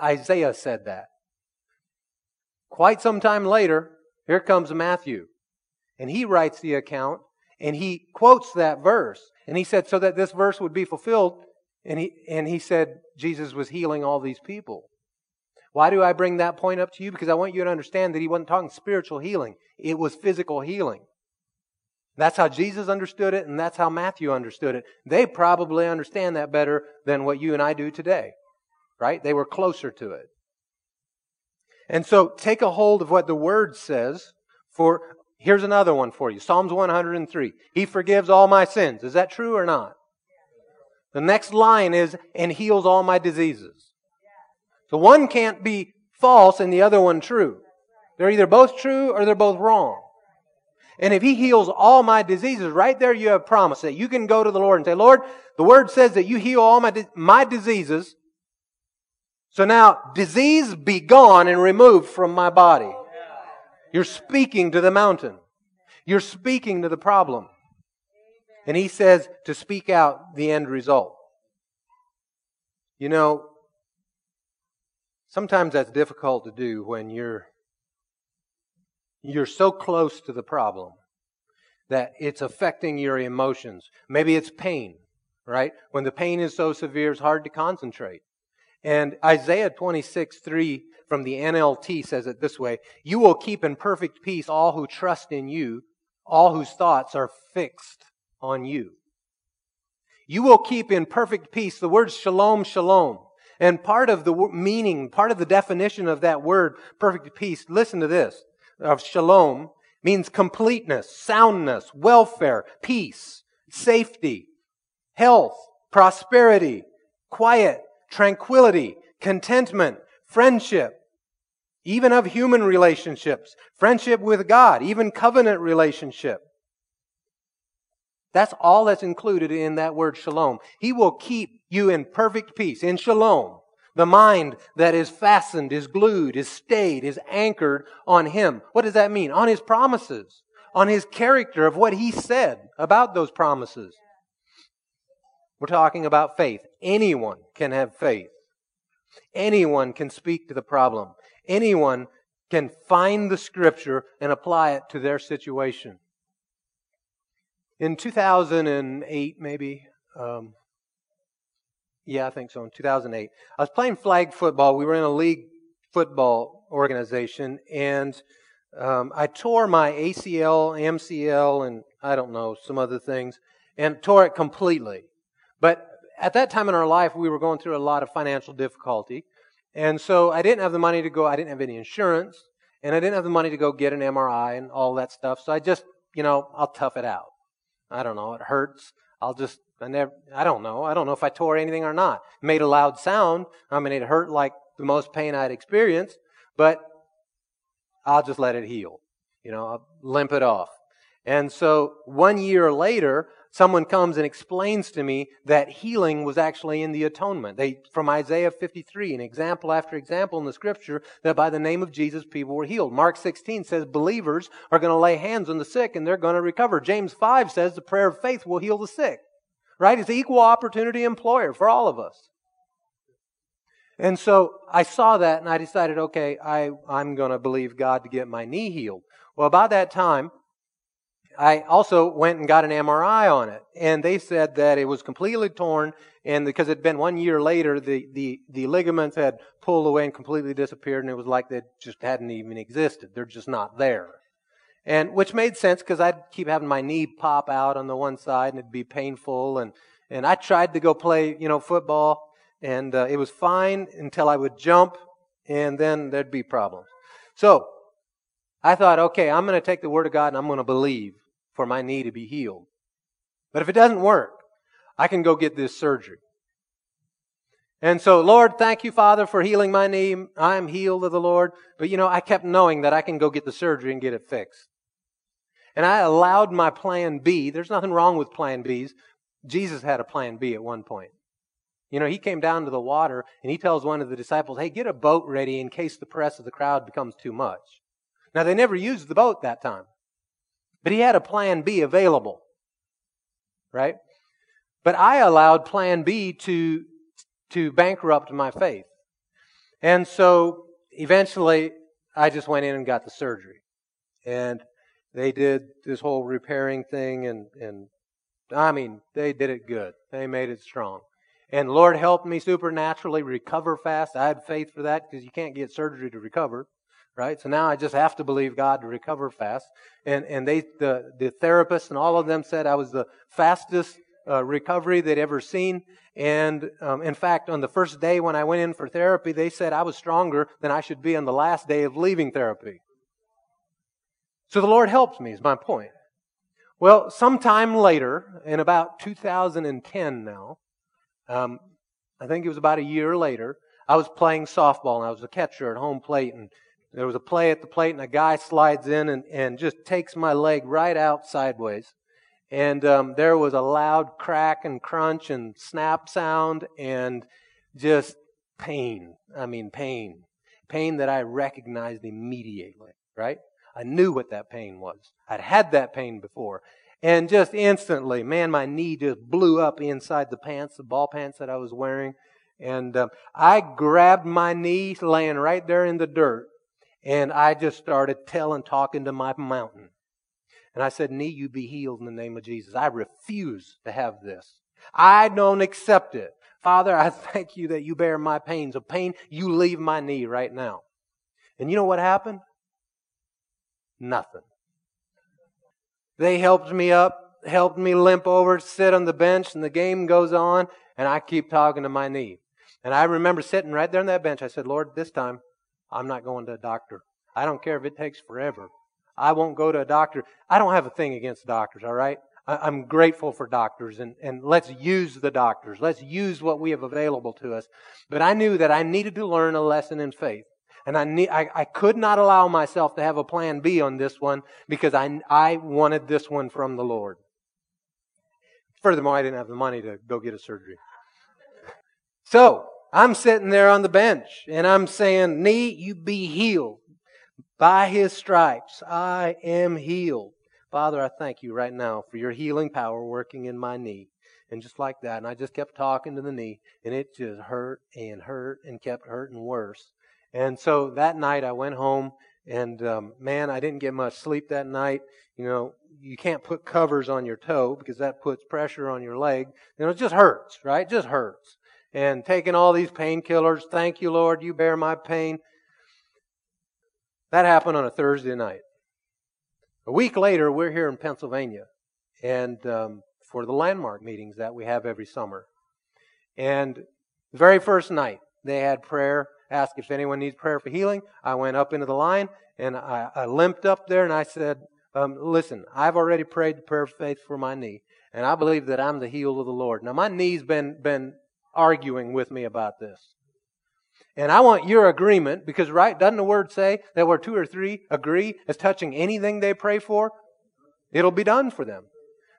Isaiah said that, quite some time later, here comes Matthew, and he writes the account. And he quotes that verse. And he said, so that this verse would be fulfilled. And he said, Jesus was healing all these people. Why do I bring that point up to you? Because I want you to understand that he wasn't talking spiritual healing. It was physical healing. That's how Jesus understood it, and that's how Matthew understood it. They probably understand that better than what you and I do today, right? They were closer to it. And so take a hold of what the Word says for... Here's another one for you. Psalms 103. He forgives all my sins. Is that true or not? The next line is, and heals all my diseases. So one can't be false and the other one true. They're either both true or they're both wrong. And if He heals all my diseases, right there you have promise that you can go to the Lord and say, Lord, the Word says that you heal all my diseases. So now, disease be gone and removed from my body. You're speaking to the mountain. You're speaking to the problem. And He says to speak out the end result. You know, sometimes that's difficult to do when you're so close to the problem that it's affecting your emotions. Maybe it's pain, right? When the pain is so severe, it's hard to concentrate. And Isaiah 26:3 from the NLT says it this way, you will keep in perfect peace all who trust in you, all whose thoughts are fixed on you. You will keep in perfect peace. The word shalom, shalom. And part of the meaning, part of the definition of that word, perfect peace, listen to this, of shalom, means completeness, soundness, welfare, peace, safety, health, prosperity, quiet, tranquility, contentment, friendship, even of human relationships, friendship with God, even covenant relationship. That's all that's included in that word shalom. He will keep you in perfect peace, in shalom. The mind that is fastened, is glued, is stayed, is anchored on Him. What does that mean? On His promises, on His character of what He said about those promises. We're talking about faith. Anyone can have faith. Anyone can speak to the problem. Anyone can find the Scripture and apply it to their situation. In 2008, maybe, I think so, in 2008, I was playing flag football. We were in a league football organization, and I tore my ACL, MCL, and I don't know, some other things, and tore it completely. But at that time in our life, we were going through a lot of financial difficulty. And so I didn't have the money to go, I didn't have any insurance, and I didn't have the money to go get an MRI and all that stuff. So I just, I'll tough it out. I don't know, it hurts. I don't know if I tore anything or not. It made a loud sound. I mean, it hurt like the most pain I'd experienced, but I'll just let it heal. I'll limp it off. And so 1 year later, someone comes and explains to me that healing was actually in the atonement. From Isaiah 53, an example after example in the Scripture, that by the name of Jesus, people were healed. Mark 16 says believers are going to lay hands on the sick and they're going to recover. James 5 says the prayer of faith will heal the sick. Right? It's an equal opportunity employer for all of us. And so I saw that and I decided, okay, I'm going to believe God to get my knee healed. Well, by that time, I also went and got an MRI on it, and they said that it was completely torn, and because it had been 1 year later, the ligaments had pulled away and completely disappeared, and it was like they just hadn't even existed. They're just not there. And which made sense, because I'd keep having my knee pop out on the one side, and it'd be painful, and I tried to go play, football, and it was fine until I would jump, and then there'd be problems. So I thought, okay, I'm going to take the Word of God and I'm going to believe for my knee to be healed. But if it doesn't work, I can go get this surgery. And so, Lord, thank you, Father, for healing my knee. I am healed of the Lord. But, you know, I kept knowing that I can go get the surgery and get it fixed. And I allowed my plan B. There's nothing wrong with plan Bs. Jesus had a plan B at one point. You know, he came down to the water and he tells one of the disciples, hey, get a boat ready in case the press of the crowd becomes too much. Now, they never used the boat that time. But he had a plan B available. Right? But I allowed plan B to bankrupt my faith. And so eventually I just went in and got the surgery. And they did this whole repairing thing and I mean, they did it good. They made it strong. And Lord helped me supernaturally recover fast. I had faith for that because you can't get surgery to recover, right? So now I just have to believe God to recover fast. And they the therapists and all of them said I was the fastest recovery they'd ever seen. And in fact, on the first day when I went in for therapy, they said I was stronger than I should be on the last day of leaving therapy. So the Lord helped me is my point. Well, sometime later, in about 2010 now, I think it was about a year later, I was playing softball and I was a catcher at home plate, and there was a play at the plate and a guy slides in and just takes my leg right out sideways. And there was a loud crack and crunch and snap sound and just pain. I mean, pain. Pain that I recognized immediately, right? I knew what that pain was. I'd had that pain before. And just instantly, man, my knee just blew up inside the pants, the ball pants that I was wearing. And I grabbed my knee laying right there in the dirt. And I just started talking to my mountain. And I said, knee, you be healed in the name of Jesus. I refuse to have this. I don't accept it. Father, I thank you that you bear my pains. Of pain, you leave my knee right now. And you know what happened? Nothing. They helped me up, helped me limp over, sit on the bench, and the game goes on, and I keep talking to my knee. And I remember sitting right there on that bench. I said, Lord, this time, I'm not going to a doctor. I don't care if it takes forever. I won't go to a doctor. I don't have a thing against doctors, all right? I'm grateful for doctors, and let's use the doctors. Let's use what we have available to us. But I knew that I needed to learn a lesson in faith. And I could not allow myself to have a plan B on this one because I wanted this one from the Lord. Furthermore, I didn't have the money to go get a surgery. So I'm sitting there on the bench and I'm saying, knee, you be healed. By His stripes, I am healed. Father, I thank you right now for your healing power working in my knee. And just like that, and I just kept talking to the knee, and it just hurt and kept hurting worse. And so that night I went home, and man, I didn't get much sleep that night. You know, you can't put covers on your toe because that puts pressure on your leg. You know, it just hurts, right? It just hurts. And taking all these painkillers, thank you, Lord, you bear my pain. That happened on a Thursday night. A week later, we're here in Pennsylvania and for the landmark meetings that we have every summer. And the very first night, they had prayer, asked if anyone needs prayer for healing. I went up into the line and I limped up there and I said, listen, I've already prayed the prayer of faith for my knee, and I believe that I'm the healed of the Lord. Now, my knee's been arguing with me about this. And I want your agreement, because, right, doesn't the Word say that where two or three agree as touching anything they pray for, it'll be done for them.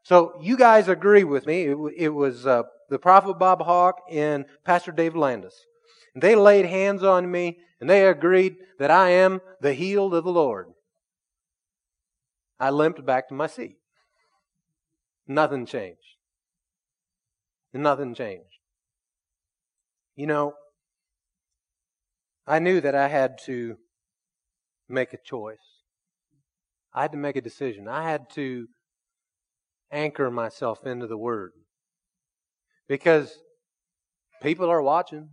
So you guys agree with me. It was the Prophet Bob Hawk and Pastor Dave Landis. And they laid hands on me, and they agreed that I am the healed of the Lord. I limped back to my seat. Nothing changed. Nothing changed. You know, I knew that I had to make a choice. I had to make a decision. I had to anchor myself into the Word. Because people are watching.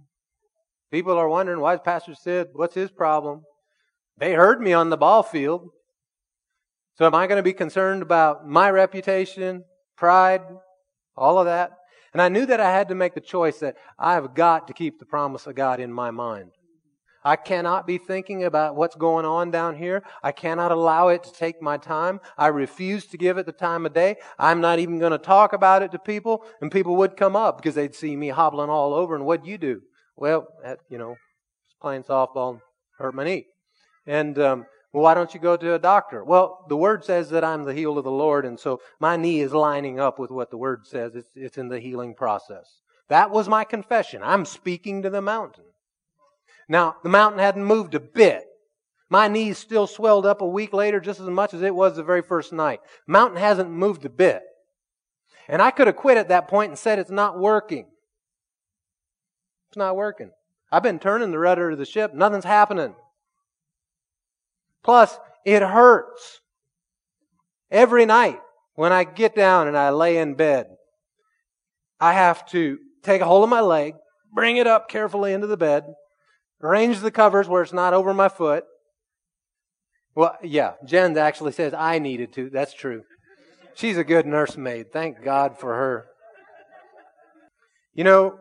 People are wondering, why is Pastor Sid? What's his problem? They heard me on the ball field. So am I going to be concerned about my reputation, pride, all of that? And I knew that I had to make the choice that I've got to keep the promise of God in my mind. I cannot be thinking about what's going on down here. I cannot allow it to take my time. I refuse to give it the time of day. I'm not even going to talk about it to people. And people would come up because they'd see me hobbling all over. And what'd you do? Well, playing softball and hurt my knee. And well, why don't you go to a doctor? Well, the Word says that I'm the healed of the Lord. And so my knee is lining up with what the Word says. It's in the healing process. That was my confession. I'm speaking to the mountain. Now, the mountain hadn't moved a bit. My knees still swelled up a week later just as much as it was the very first night. Mountain hasn't moved a bit. And I could have quit at that point and said it's not working. It's not working. I've been turning the rudder of the ship. Nothing's happening. Plus, it hurts. Every night when I get down and I lay in bed, I have to take a hold of my leg, bring it up carefully into the bed, arrange the covers where it's not over my foot. Well, yeah, Jen actually says I needed to. That's true. She's a good nursemaid. Thank God for her. You know,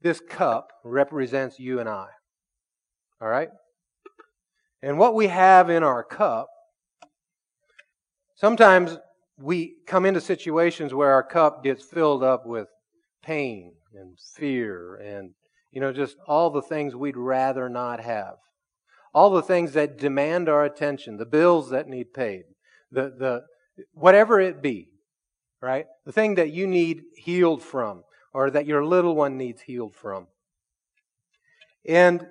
this cup represents you and I. All right? And what we have in our cup, sometimes we come into situations where our cup gets filled up with pain and fear and, just all the things we'd rather not have. All the things that demand our attention, the bills that need paid, the whatever it be, right? The thing that you need healed from or that your little one needs healed from. And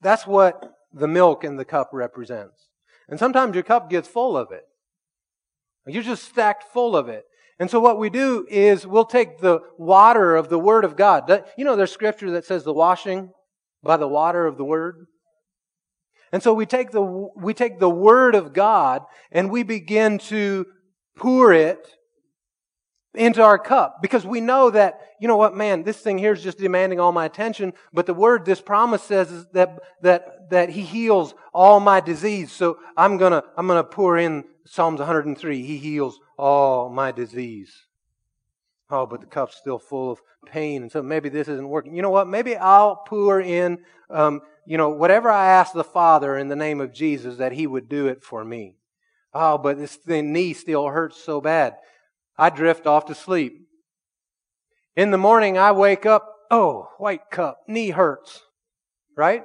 that's what the milk in the cup represents. And sometimes your cup gets full of it. You're just stacked full of it. And so what we do is we'll take the water of the Word of God. You know, there's scripture that says the washing by the water of the Word. And so we take the Word of God and we begin to pour it into our cup because we know that, this thing here is just demanding all my attention, but the Word, this promise says is that He heals all my disease. So I'm going to pour in Psalms 103, He heals all my disease. Oh, but the cup's still full of pain, and so maybe this isn't working. You know what? Maybe I'll pour in, whatever I ask the Father in the name of Jesus that He would do it for me. Oh, but this knee still hurts so bad. I drift off to sleep. In the morning, I wake up, oh, white cup, knee hurts, right?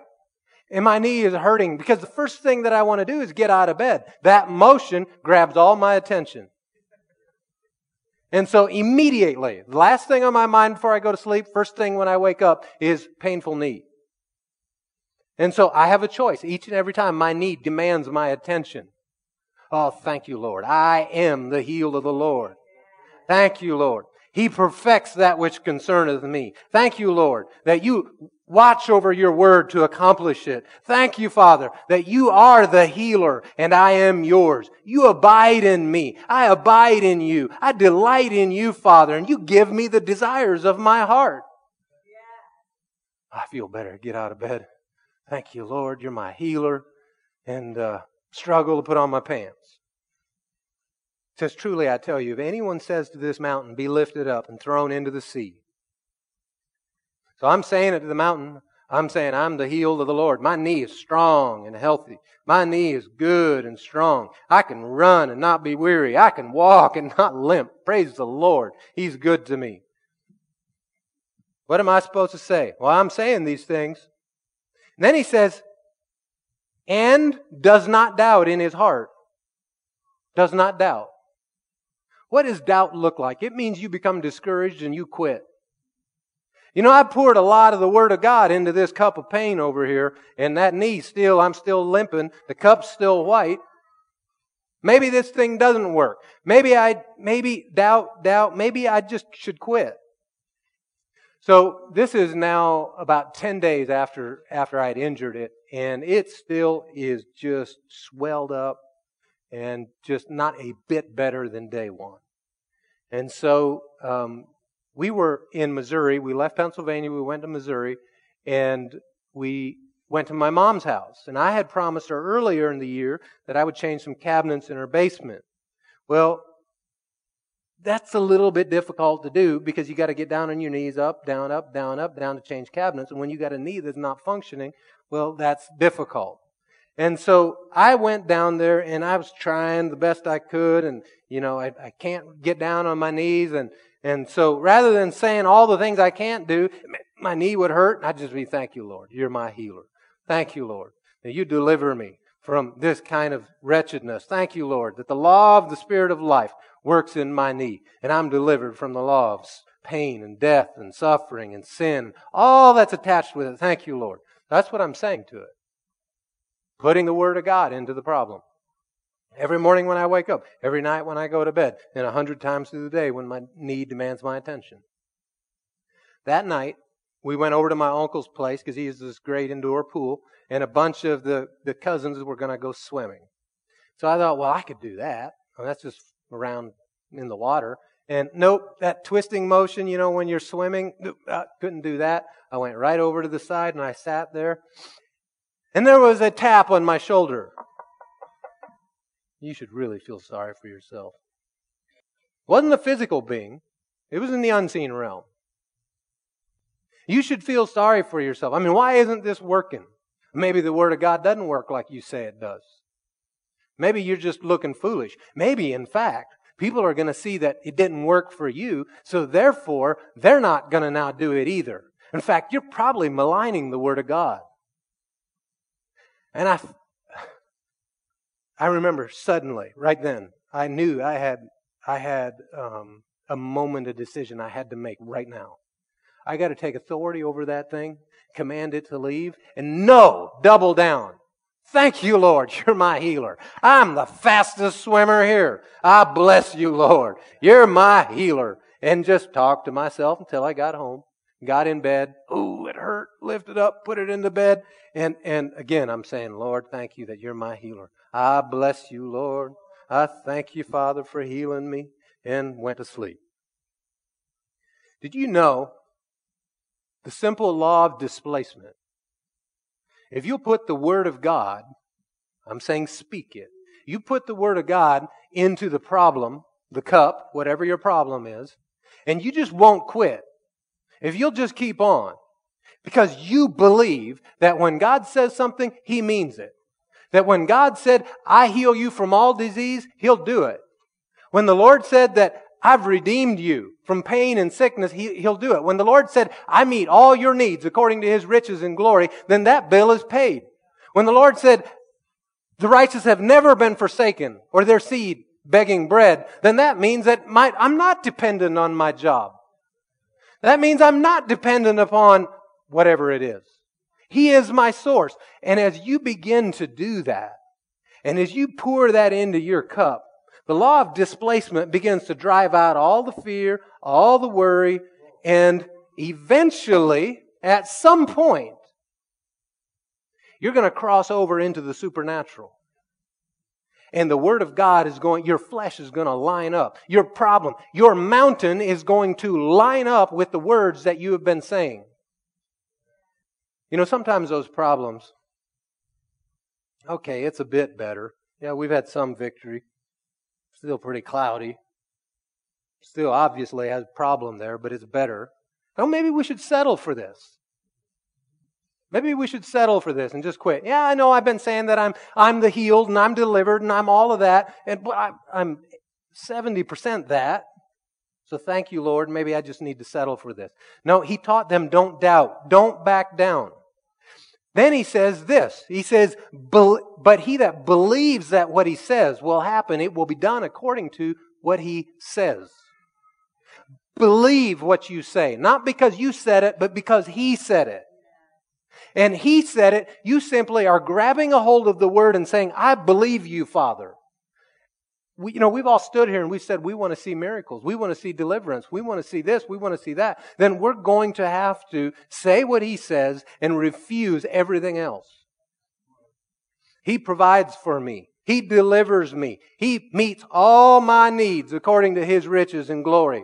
And my knee is hurting because the first thing that I want to do is get out of bed. That motion grabs all my attention. And so immediately, the last thing on my mind before I go to sleep, first thing when I wake up is painful knee. And so I have a choice. Each and every time my knee demands my attention. Oh, thank you, Lord. I am the healed of the Lord. Thank you, Lord. He perfects that which concerneth me. Thank you, Lord, that you watch over your word to accomplish it. Thank you, Father, that you are the healer and I am yours. You abide in me. I abide in you. I delight in you, Father, and you give me the desires of my heart. Yeah. I feel better. Get out of bed. Thank you, Lord. You're my healer. And struggle to put on my pants. It says, truly I tell you, if anyone says to this mountain, be lifted up and thrown into the sea. So I'm saying it to the mountain. I'm saying I'm the healed of the Lord. My knee is strong and healthy. My knee is good and strong. I can run and not be weary. I can walk and not limp. Praise the Lord. He's good to me. What am I supposed to say? Well, I'm saying these things. And then he says, and does not doubt in his heart. Does not doubt. What does doubt look like? It means you become discouraged and you quit. I poured a lot of the Word of God into this cup of pain over here, and that knee still, I'm still limping. The cup's still white. Maybe this thing doesn't work. Maybe I just should quit. So this is now about 10 days after I'd injured it, and it still is just swelled up and just not a bit better than day one. And so we were in Missouri. We left Pennsylvania. We went to Missouri, and we went to my mom's house. And I had promised her earlier in the year that I would change some cabinets in her basement. Well, That's a little bit difficult to do because you got to get down on your knees, up, down to change cabinets. And when you got a knee that's not functioning, well, that's difficult. And so I went down there and I was trying the best I could, and you know, I can't get down on my knees, and so rather than saying all the things I can't do, my knee would hurt, I'd just be, thank you, Lord, you're my healer. Thank you, Lord, that you deliver me from this kind of wretchedness. Thank you, Lord, that the law of the Spirit of life works in my knee, and I'm delivered from the law of pain and death and suffering and sin, all that's attached with it. Thank you, Lord. That's what I'm saying to it. Putting the Word of God into the problem. Every morning when I wake up, every night when I go to bed, and 100 times through the day when my need demands my attention. That night, we went over to my uncle's place because he has this great indoor pool, and a bunch of the cousins were going to go swimming. So I thought, well, I could do that. Well, that's just around in the water. And nope, that twisting motion, you know, when you're swimming, I couldn't do that. I went right over to the side and I sat there. And there was a tap on my shoulder. You should really feel sorry for yourself. It wasn't a physical being. It was in the unseen realm. You should feel sorry for yourself. I mean, why isn't this working? Maybe the Word of God doesn't work like you say it does. Maybe you're just looking foolish. Maybe, in fact, people are going to see that it didn't work for you, so therefore, they're not going to now do it either. In fact, you're probably maligning the Word of God. And I remember suddenly, right then, I knew I had a moment of decision I had to make right now. I got to take authority over that thing, command it to leave, and no, double down. Thank you, Lord, you're my healer. I'm the fastest swimmer here. I bless you, Lord. You're my healer. And just talk to myself until I got home. Got in bed. Ooh, it hurt. Lift it up. Put it into bed. And again, I'm saying, Lord, thank you that you're my healer. I bless you, Lord. I thank you, Father, for healing me. And went to sleep. Did you know the simple law of displacement? If you put the Word of God, I'm saying speak it. You put the Word of God into the problem, the cup, whatever your problem is, and you just won't quit. If you'll just keep on, because you believe that when God says something, He means it. That when God said, I heal you from all disease, He'll do it. When the Lord said that I've redeemed you from pain and sickness, He'll do it. When the Lord said, I meet all your needs according to His riches and glory, then that bill is paid. When the Lord said, the righteous have never been forsaken, or their seed begging bread, then that means that I'm not dependent on my job. That means I'm not dependent upon whatever it is. He is my source. And as you begin to do that, and as you pour that into your cup, the law of displacement begins to drive out all the fear, all the worry, and eventually, at some point, you're going to cross over into the supernatural. And the Word of God your flesh is going to line up. Your problem, your mountain is going to line up with the words that you have been saying. You know, sometimes those problems, okay, it's a bit better. Yeah, we've had some victory. Still pretty cloudy. Still obviously has a problem there, but it's better. Oh, maybe we should settle for this. Maybe we should settle for this and just quit. Yeah, I know I've been saying that I'm the healed and I'm delivered and I'm all of that, and I'm 70% that. So thank you, Lord. Maybe I just need to settle for this. No, he taught them don't doubt. Don't back down. Then he says this. He says, but he that believes that what he says will happen, it will be done according to what he says. Believe what you say. Not because you said it, but because he said it. And he said it, you simply are grabbing a hold of the Word and saying, I believe you, Father. We've all stood here and we said, we want to see miracles. We want to see deliverance. We want to see this. We want to see that. Then we're going to have to say what He says and refuse everything else. He provides for me. He delivers me. He meets all my needs according to His riches and glory.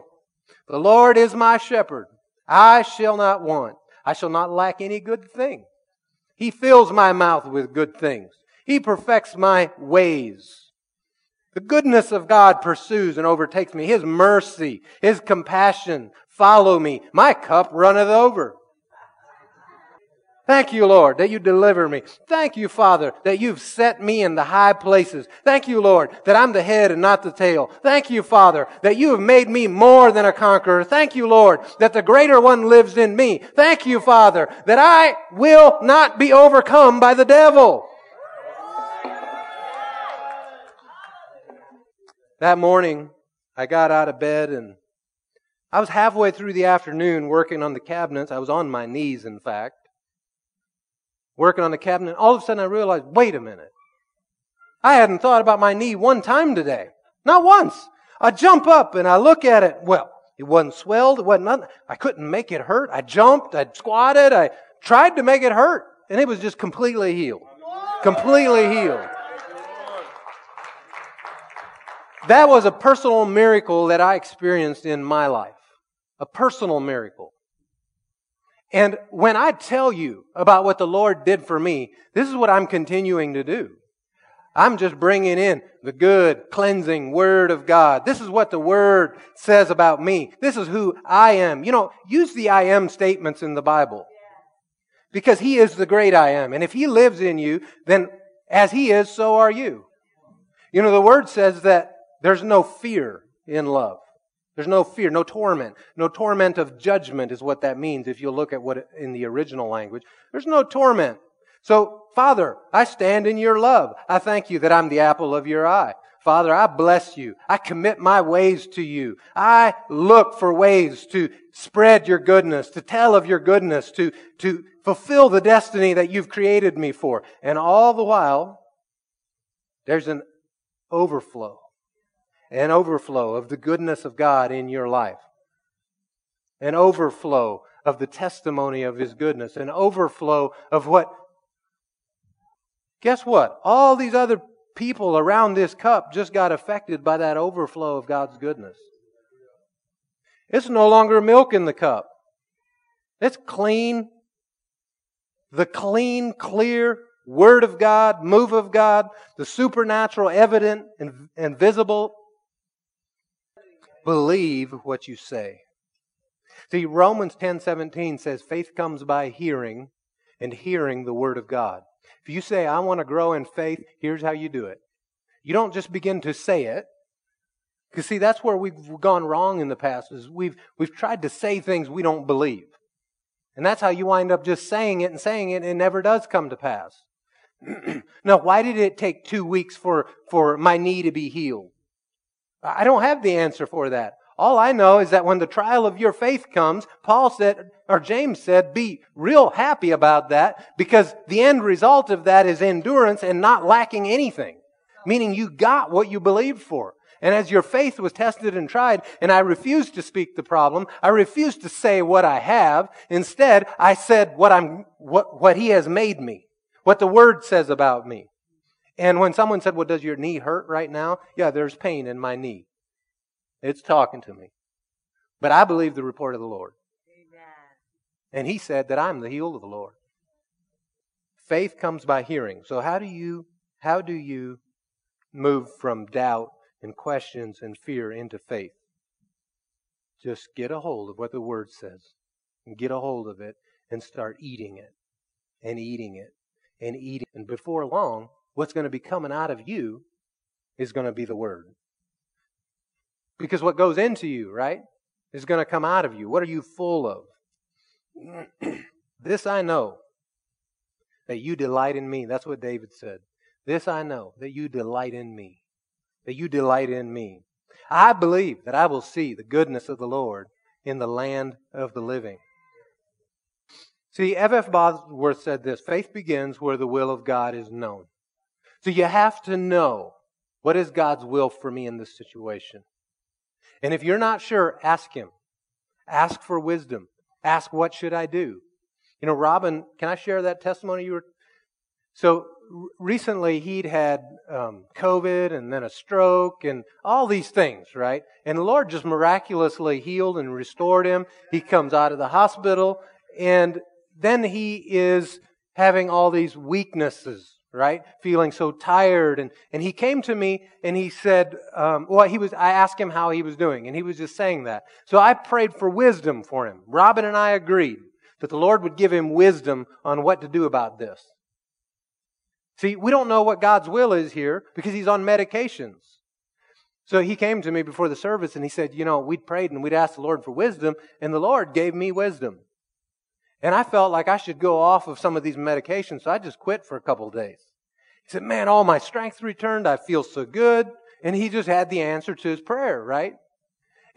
The Lord is my shepherd. I shall not want. I shall not lack any good thing. He fills my mouth with good things. He perfects my ways. The goodness of God pursues and overtakes me. His mercy, His compassion follow me. My cup runneth over. Thank you, Lord, that you deliver me. Thank you, Father, that you've set me in the high places. Thank you, Lord, that I'm the head and not the tail. Thank you, Father, that you have made me more than a conqueror. Thank you, Lord, that the greater one lives in me. Thank you, Father, that I will not be overcome by the devil. That morning, I got out of bed and I was halfway through the afternoon working on the cabinets. I was on my knees, in fact. Working on the cabinet, all of a sudden I realized, wait a minute. I hadn't thought about my knee one time today. Not once. I jump up and I look at it. Well, it wasn't swelled. It wasn't nothing. I couldn't make it hurt. I jumped. I squatted. I tried to make it hurt. And it was just completely healed. Completely healed. That was a personal miracle that I experienced in my life. A personal miracle. And when I tell you about what the Lord did for me, this is what I'm continuing to do. I'm just bringing in the good, cleansing Word of God. This is what the Word says about me. This is who I am. You know, use the I am statements in the Bible. Because He is the great I am. And if He lives in you, then as He is, so are you. You know, the Word says that there's no fear in love. There's no fear, no torment. No torment of judgment is what that means if you look at what it, in the original language. There's no torment. So, Father, I stand in your love. I thank you that I'm the apple of your eye. Father, I bless you. I commit my ways to you. I look for ways to spread your goodness, to tell of your goodness, to fulfill the destiny that you've created me for. And all the while, there's an overflow. An overflow of the goodness of God in your life. An overflow of the testimony of His goodness. An overflow of what? Guess what? All these other people around this cup just got affected by that overflow of God's goodness. It's no longer milk in the cup. It's clean. The clean, clear Word of God, move of God, the supernatural, evident, and visible. Believe what you say. See, Romans 10:17 says, faith comes by hearing, and hearing the Word of God. If you say, I want to grow in faith, here's how you do it. You don't just begin to say it. Because see, that's where we've gone wrong in the past, is we've tried to say things we don't believe. And that's how you wind up just saying it, and it never does come to pass. Now, why did it take 2 weeks for my knee to be healed? I don't have the answer for that. All I know is that when the trial of your faith comes, Paul said, or James said, be real happy about that, because the end result of that is endurance and not lacking anything. Meaning you got what you believed for. And as your faith was tested and tried, and I refused to speak the problem, I refused to say what I have. Instead, I said what He has made me, what the Word says about me. And when someone said, well, does your knee hurt right now? Yeah, there's pain in my knee. It's talking to me. But I believe the report of the Lord. Amen. And He said that I'm the healed of the Lord. Faith comes by hearing. So how do you move from doubt and questions and fear into faith? Just get a hold of what the Word says. And get a hold of it and start eating it. And eating it. And eating it. And before long, what's going to be coming out of you is going to be the Word. Because what goes into you, right, is going to come out of you. What are you full of? This I know, that you delight in me. That's what David said. This I know, that you delight in me. That you delight in me. I believe that I will see the goodness of the Lord in the land of the living. See, F.F. Bosworth said this, faith begins where the will of God is known. So you have to know, what is God's will for me in this situation? And if you're not sure, ask Him. Ask for wisdom. Ask, what should I do? You know, Robin, can I share that testimony? So recently he'd had COVID and then a stroke and all these things, right? And the Lord just miraculously healed and restored him. He comes out of the hospital and then he is having all these weaknesses, right? Feeling so tired. And he came to me and he said, I asked him how he was doing, and he was just saying that. So I prayed for wisdom for him. Robin and I agreed that the Lord would give him wisdom on what to do about this. See, we don't know what God's will is here because he's on medications. So he came to me before the service and he said, we'd prayed and we'd asked the Lord for wisdom, and the Lord gave me wisdom. And I felt like I should go off of some of these medications, so I just quit for a couple of days. He said, man, all my strength returned. I feel so good. And he just had the answer to his prayer, right?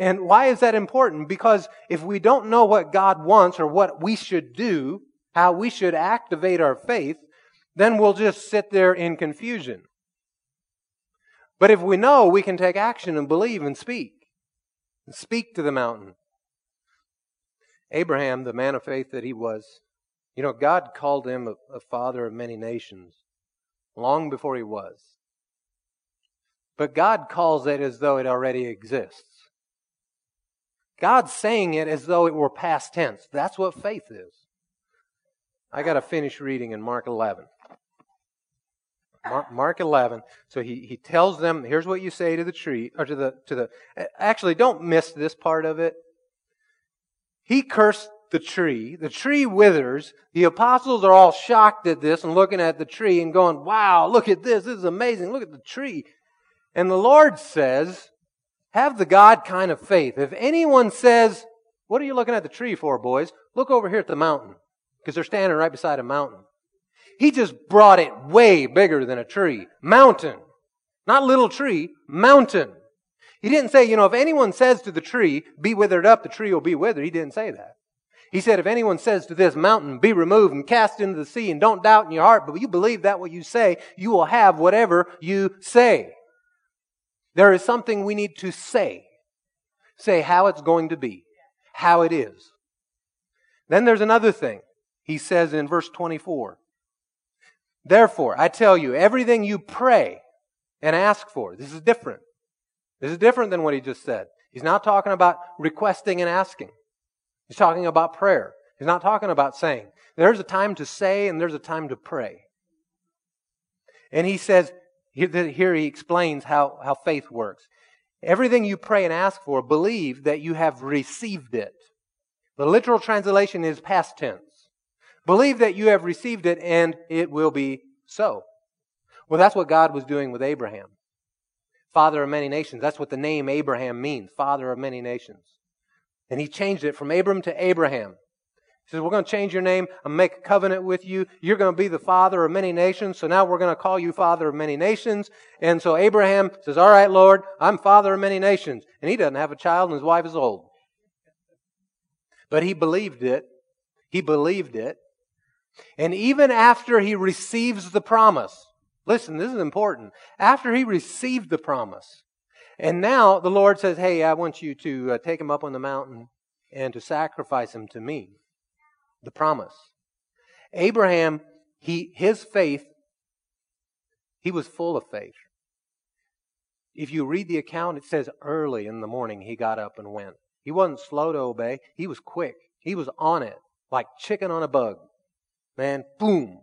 And why is that important? Because if we don't know what God wants or what we should do, how we should activate our faith, then we'll just sit there in confusion. But if we know, we can take action and believe and speak. And speak to the mountain. Abraham, the man of faith that he was, God called him a father of many nations long before he was. But God calls it as though it already exists. God's saying it as though it were past tense. That's what faith is. I got to finish reading in Mark 11. Mark 11. So he tells them, here's what you say to the tree, or to the. Actually, don't miss this part of it. He cursed the tree. The tree withers. The apostles are all shocked at this and looking at the tree and going, wow, look at this. This is amazing. Look at the tree. And the Lord says, have the God kind of faith. If anyone says, what are you looking at the tree for, boys? Look over here at the mountain, because they're standing right beside a mountain. He just brought it way bigger than a tree. Mountain. Not little tree, mountain. He didn't say, if anyone says to the tree, be withered up, the tree will be withered. He didn't say that. He said, if anyone says to this mountain, be removed and cast into the sea, and don't doubt in your heart, but you believe that what you say, you will have whatever you say. There is something we need to say. Say how it's going to be. How it is. Then there's another thing. He says in verse 24, therefore, I tell you, everything you pray and ask for, this is different. This is different than what he just said. He's not talking about requesting and asking. He's talking about prayer. He's not talking about saying. There's a time to say and there's a time to pray. And he says, here he explains how faith works. Everything you pray and ask for, believe that you have received it. The literal translation is past tense. Believe that you have received it and it will be so. Well, that's what God was doing with Abraham. Father of many nations. That's what the name Abraham means. Father of many nations. And he changed it from Abram to Abraham. He says, we're going to change your name. I'm going to make a covenant with you. You're going to be the father of many nations. So now we're going to call you father of many nations. And so Abraham says, all right, Lord, I'm father of many nations. And he doesn't have a child and his wife is old. But he believed it. He believed it. And even after he receives the promise, listen, this is important. After he received the promise, and now the Lord says, hey, I want you to take him up on the mountain and to sacrifice him to me. The promise. Abraham, he was full of faith. If you read the account, it says early in the morning he got up and went. He wasn't slow to obey. He was quick. He was on it, like chicken on a bug. Man, boom.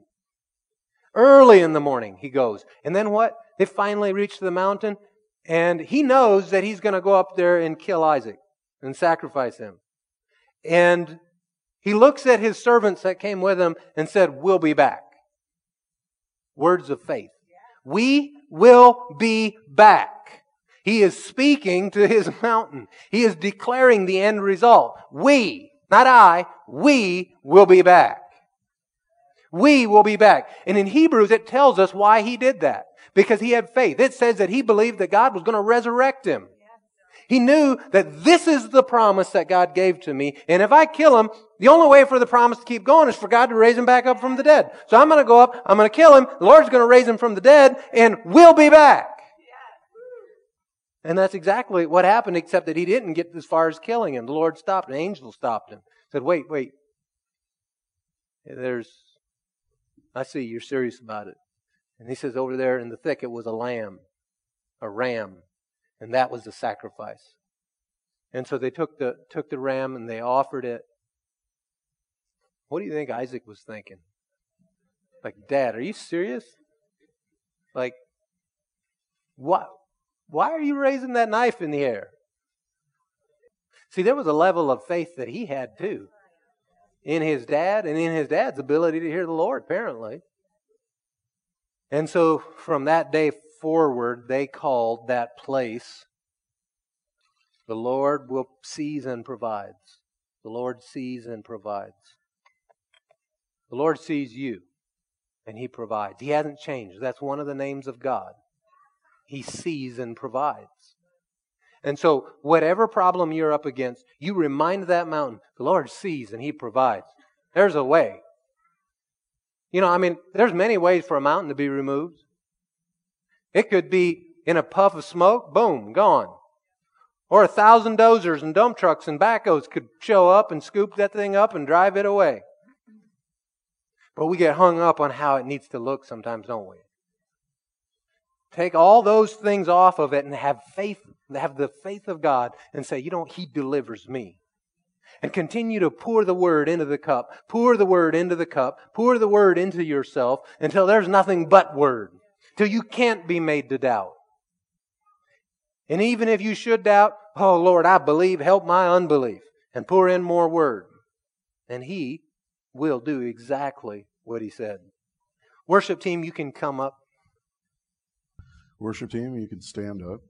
Early in the morning, he goes. And then what? They finally reach the mountain, and he knows that he's going to go up there and kill Isaac and sacrifice him. And he looks at his servants that came with him and said, we'll be back. Words of faith. We will be back. He is speaking to his mountain. He is declaring the end result. We, not I, we will be back. We will be back. And in Hebrews, it tells us why he did that. Because he had faith. It says that he believed that God was going to resurrect him. He knew that this is the promise that God gave to me. And if I kill him, the only way for the promise to keep going is for God to raise him back up from the dead. So I'm going to go up. I'm going to kill him. The Lord's going to raise him from the dead. And we'll be back. And that's exactly what happened, except that he didn't get as far as killing him. The Lord stopped. An angel stopped him. Said, wait. I see you're serious about it. And he says over there in the thicket was a ram, and that was the sacrifice. And so they took the ram and they offered it. What do you think Isaac was thinking? Like, Dad, are you serious? Like, what? Why are you raising that knife in the air? See, there was a level of faith that he had too, in his dad and in his dad's ability to hear the Lord, apparently. And so from that day forward, they called that place, the Lord will sees and provides. The Lord sees and provides. The Lord sees you, and He provides. He hasn't changed. That's one of the names of God. He sees and provides. And so whatever problem you're up against, you remind that mountain, the Lord sees and He provides. There's a way. You know, I mean, there's many ways for a mountain to be removed. It could be in a puff of smoke, boom, gone. Or 1,000 dozers and dump trucks and backhoes could show up and scoop that thing up and drive it away. But we get hung up on how it needs to look sometimes, don't we? Take all those things off of it and have faith, have the faith of God and say, you know, He delivers me. And continue to pour the Word into the cup, pour the Word into the cup, pour the Word into yourself until there's nothing but Word, till you can't be made to doubt. And even if you should doubt, oh Lord, I believe, help my unbelief, and pour in more Word. And He will do exactly what He said. Worship team, you can come up. Worship team, you can stand up.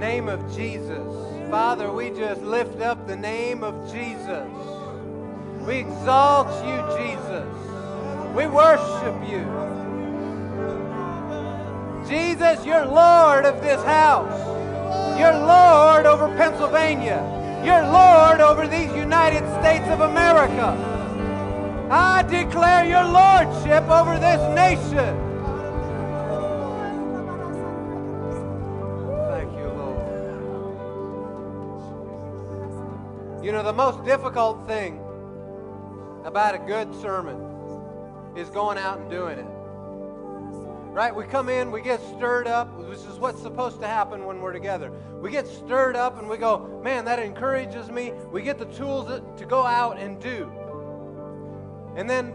Name of Jesus. Father, we just lift up the name of Jesus. We exalt you, Jesus. We worship you. Jesus, you're Lord of this house. You're Lord over Pennsylvania. You're Lord over these United States of America. I declare your lordship over this nation. You know, the most difficult thing about a good sermon is going out and doing it. Right? We come in, we get stirred up, which is what's supposed to happen when we're together. We get stirred up and we go, man, that encourages me. We get the tools to go out and do. And then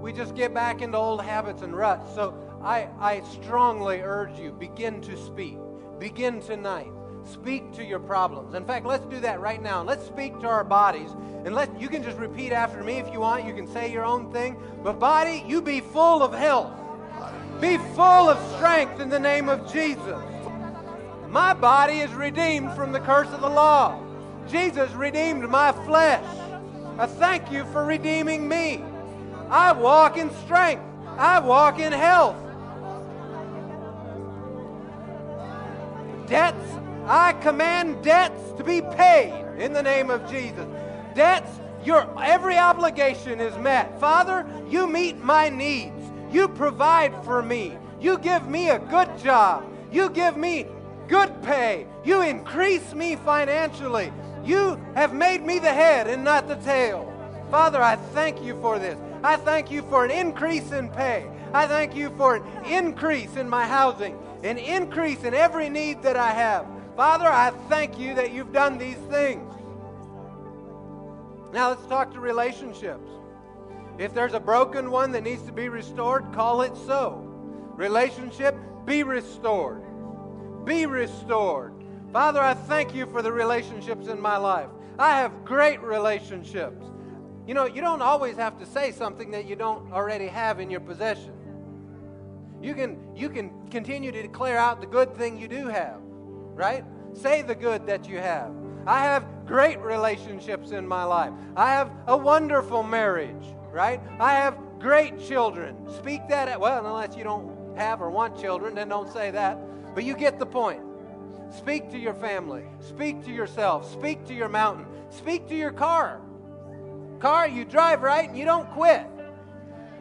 we just get back into old habits and ruts. So I strongly urge you, begin to speak. Begin tonight. Speak to your problems. In fact, let's do that right now. Let's speak to our bodies. And you can just repeat after me if you want. You can say your own thing. But body, you be full of health. Be full of strength in the name of Jesus. My body is redeemed from the curse of the law. Jesus redeemed my flesh. I thank you for redeeming me. I walk in strength. I walk in health. I command debts to be paid in the name of Jesus. Debts, every obligation is met. Father, you meet my needs. You provide for me. You give me a good job. You give me good pay. You increase me financially. You have made me the head and not the tail. Father, I thank you for this. I thank you for an increase in pay. I thank you for an increase in my housing, an increase in every need that I have. Father, I thank you that you've done these things. Now let's talk to relationships. If there's a broken one that needs to be restored, call it so. Relationship, be restored. Be restored. Father, I thank you for the relationships in my life. I have great relationships. You know, you don't always have to say something that you don't already have in your possession. You can continue to declare out the good thing you do have, right? Say the good that you have. I have great relationships in my life. I have a wonderful marriage, right? I have great children. Speak that out. Well, unless you don't have or want children, then don't say that. But you get the point. Speak to your family. Speak to yourself. Speak to your mountain. Speak to your car. Car, you drive right and you don't quit.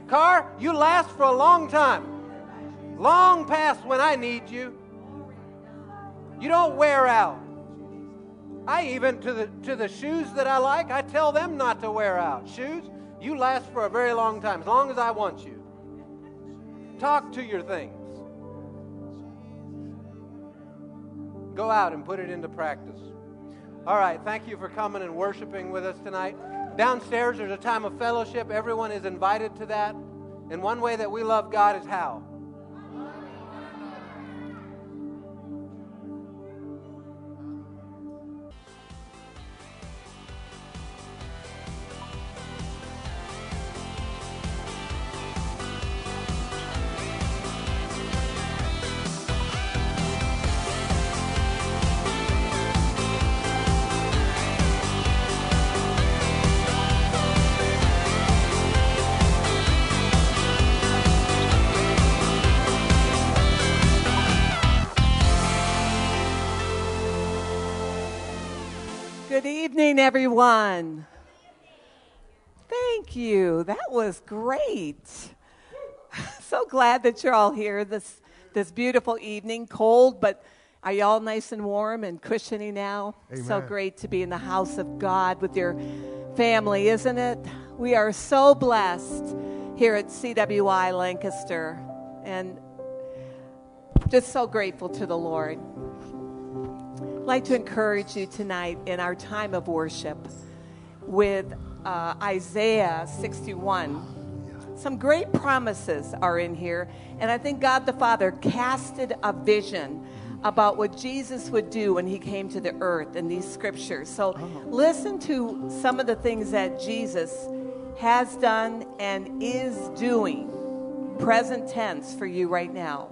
Car, you last for a long time. Long past when I need you. You don't wear out. I even, to the shoes that I like, I tell them not to wear out. Shoes, you last for a very long time, as long as I want you. Talk to your things. Go out and put it into practice. All right, thank you for coming and worshiping with us tonight. Downstairs, there's a time of fellowship. Everyone is invited to that. And one way that we love God is how? Good evening, everyone. Thank you. That was great. So glad that you're all here this beautiful evening. Cold, but are you all nice and warm and cushiony now? Amen. So great to be in the house of God with your family, isn't it? We are so blessed here at CWI Lancaster and just so grateful to the Lord. I'd like to encourage you tonight in our time of worship with Isaiah 61. Some great promises are in here, and I think God the Father casted a vision about what Jesus would do when he came to the earth in these scriptures. So listen to some of the things that Jesus has done and is doing, present tense for you right now.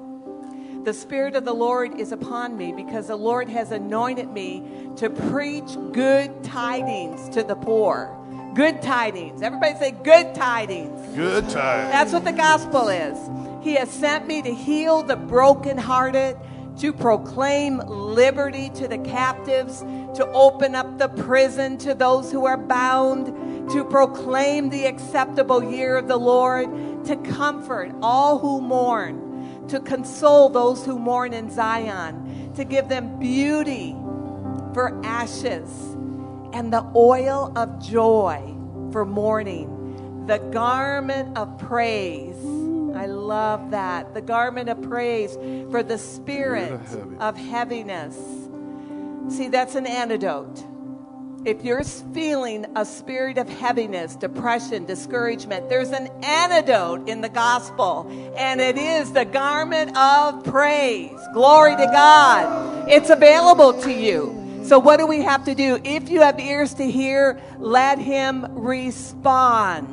The Spirit of the Lord is upon me because the Lord has anointed me to preach good tidings to the poor. Good tidings. Everybody say good tidings. Good tidings. That's what the gospel is. He has sent me to heal the brokenhearted, to proclaim liberty to the captives, to open up the prison to those who are bound, to proclaim the acceptable year of the Lord, to comfort all who mourn, to console those who mourn in Zion, to give them beauty for ashes and the oil of joy for mourning, the garment of praise. I love that. The garment of praise for the spirit of heaviness. See, that's an antidote. If you're feeling a spirit of heaviness, depression, discouragement, there's an antidote in the gospel, and it is the garment of praise. Glory to God. It's available to you. So what do we have to do? If you have ears to hear, let him respond.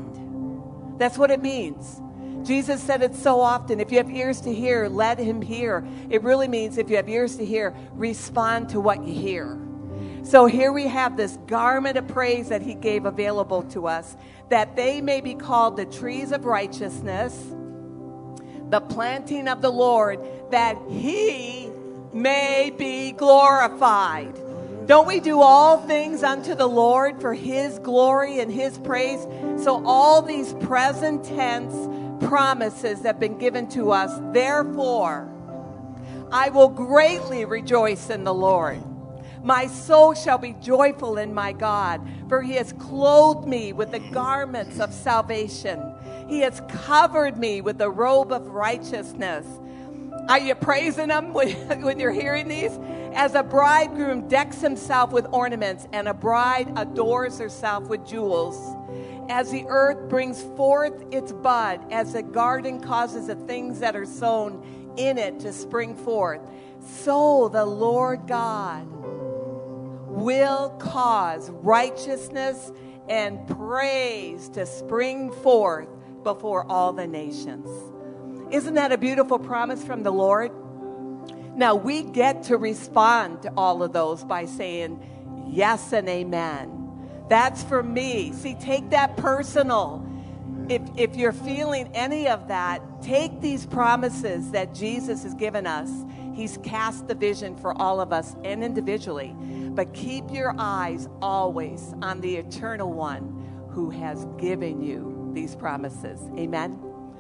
That's what it means. Jesus said it so often. If you have ears to hear, let him hear. It really means if you have ears to hear, respond to what you hear. So here we have this garment of praise that he gave available to us, that they may be called the trees of righteousness, the planting of the Lord, that he may be glorified. Don't we do all things unto the Lord for his glory and his praise? So all these present tense promises that have been given to us, therefore, I will greatly rejoice in the Lord. My soul shall be joyful in my God, for he has clothed me with the garments of salvation. He has covered me with the robe of righteousness. Are you praising him when you're hearing these? As a bridegroom decks himself with ornaments, and a bride adorns herself with jewels. as the earth brings forth its bud, as the garden causes the things that are sown in it to spring forth, so the Lord God will cause righteousness and praise to spring forth before all the nations. Isn't that a beautiful promise from the Lord? Now, we get to respond to all of those by saying yes and amen. That's for me. See, take that personal. If you're feeling any of that, take these promises that Jesus has given us. He's cast the vision for all of us and individually. But keep your eyes always on the eternal one who has given you these promises. Amen.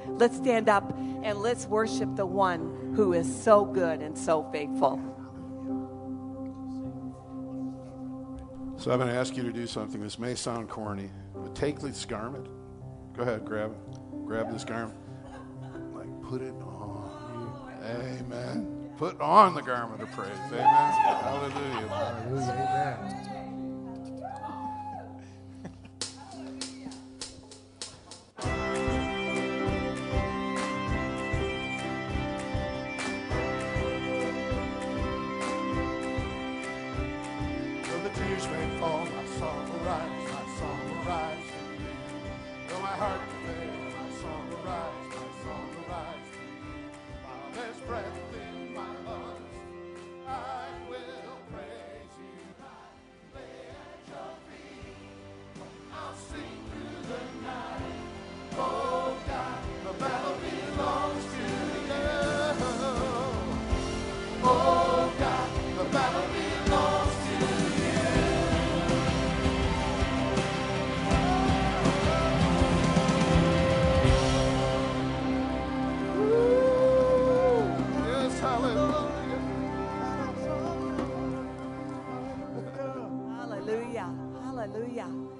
Let's stand up and let's worship the one who is so good and so faithful. So I'm going to ask you to do something. This may sound corny, but take this garment. Go ahead, grab this garment. Like, put it on. Amen. Put on the garment of praise. Amen. Hallelujah. Hallelujah.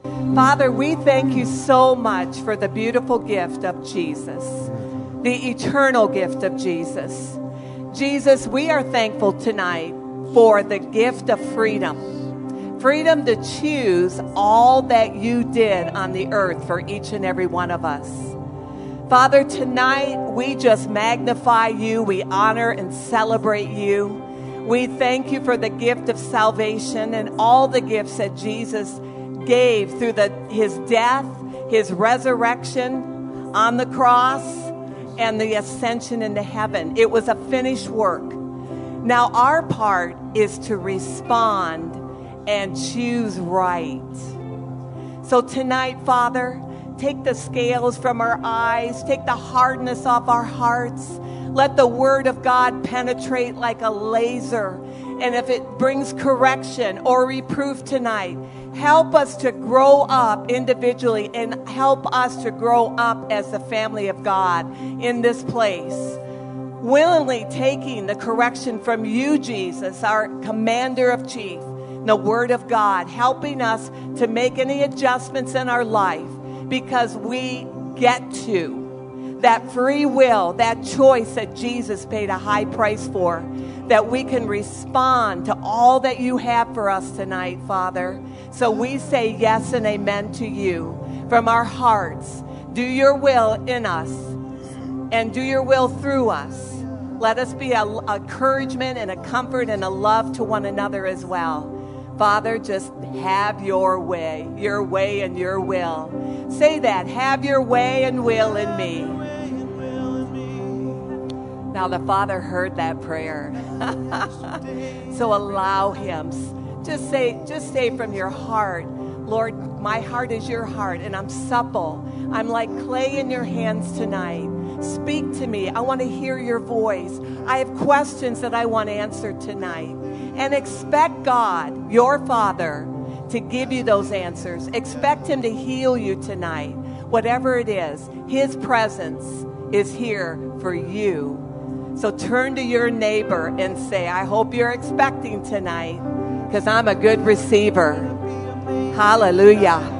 Amen. Father, we thank you so much for the beautiful gift of Jesus, the eternal gift of Jesus. Jesus, we are thankful tonight for the gift of freedom, freedom to choose all that you did on the earth for each and every one of us. Father, tonight we just magnify you, we honor and celebrate you. We thank you for the gift of salvation and all the gifts that Jesus gave through his death, his resurrection on the cross, and the ascension into heaven. It was a finished work. Now our part is to respond and choose right. So tonight, Father, take the scales from our eyes, take the hardness off our hearts. Let the word of God penetrate like a laser. And if it brings correction or reproof tonight, help us to grow up individually and help us to grow up as the family of God in this place, willingly taking the correction from you, Jesus, our commander of chief, the word of God, helping us to make any adjustments in our life, because we get to that free will, that choice that Jesus paid a high price for, that we can respond to all that you have for us tonight, Father. So we say yes and amen to you from our hearts. Do your will in us and do your will through us. Let us be an encouragement and a comfort and a love to one another as well. Father, just have your way and your will. Say that, have your way and will in me. Now the Father heard that prayer. So allow him. Just say from your heart, Lord, my heart is your heart, and I'm supple. I'm like clay in your hands tonight. Speak to me. I want to hear your voice. I have questions that I want answered tonight. And expect God, your Father, to give you those answers. Expect him to heal you tonight. Whatever it is, his presence is here for you. So turn to your neighbor and say, I hope you're expecting tonight, because I'm a good receiver. Hallelujah.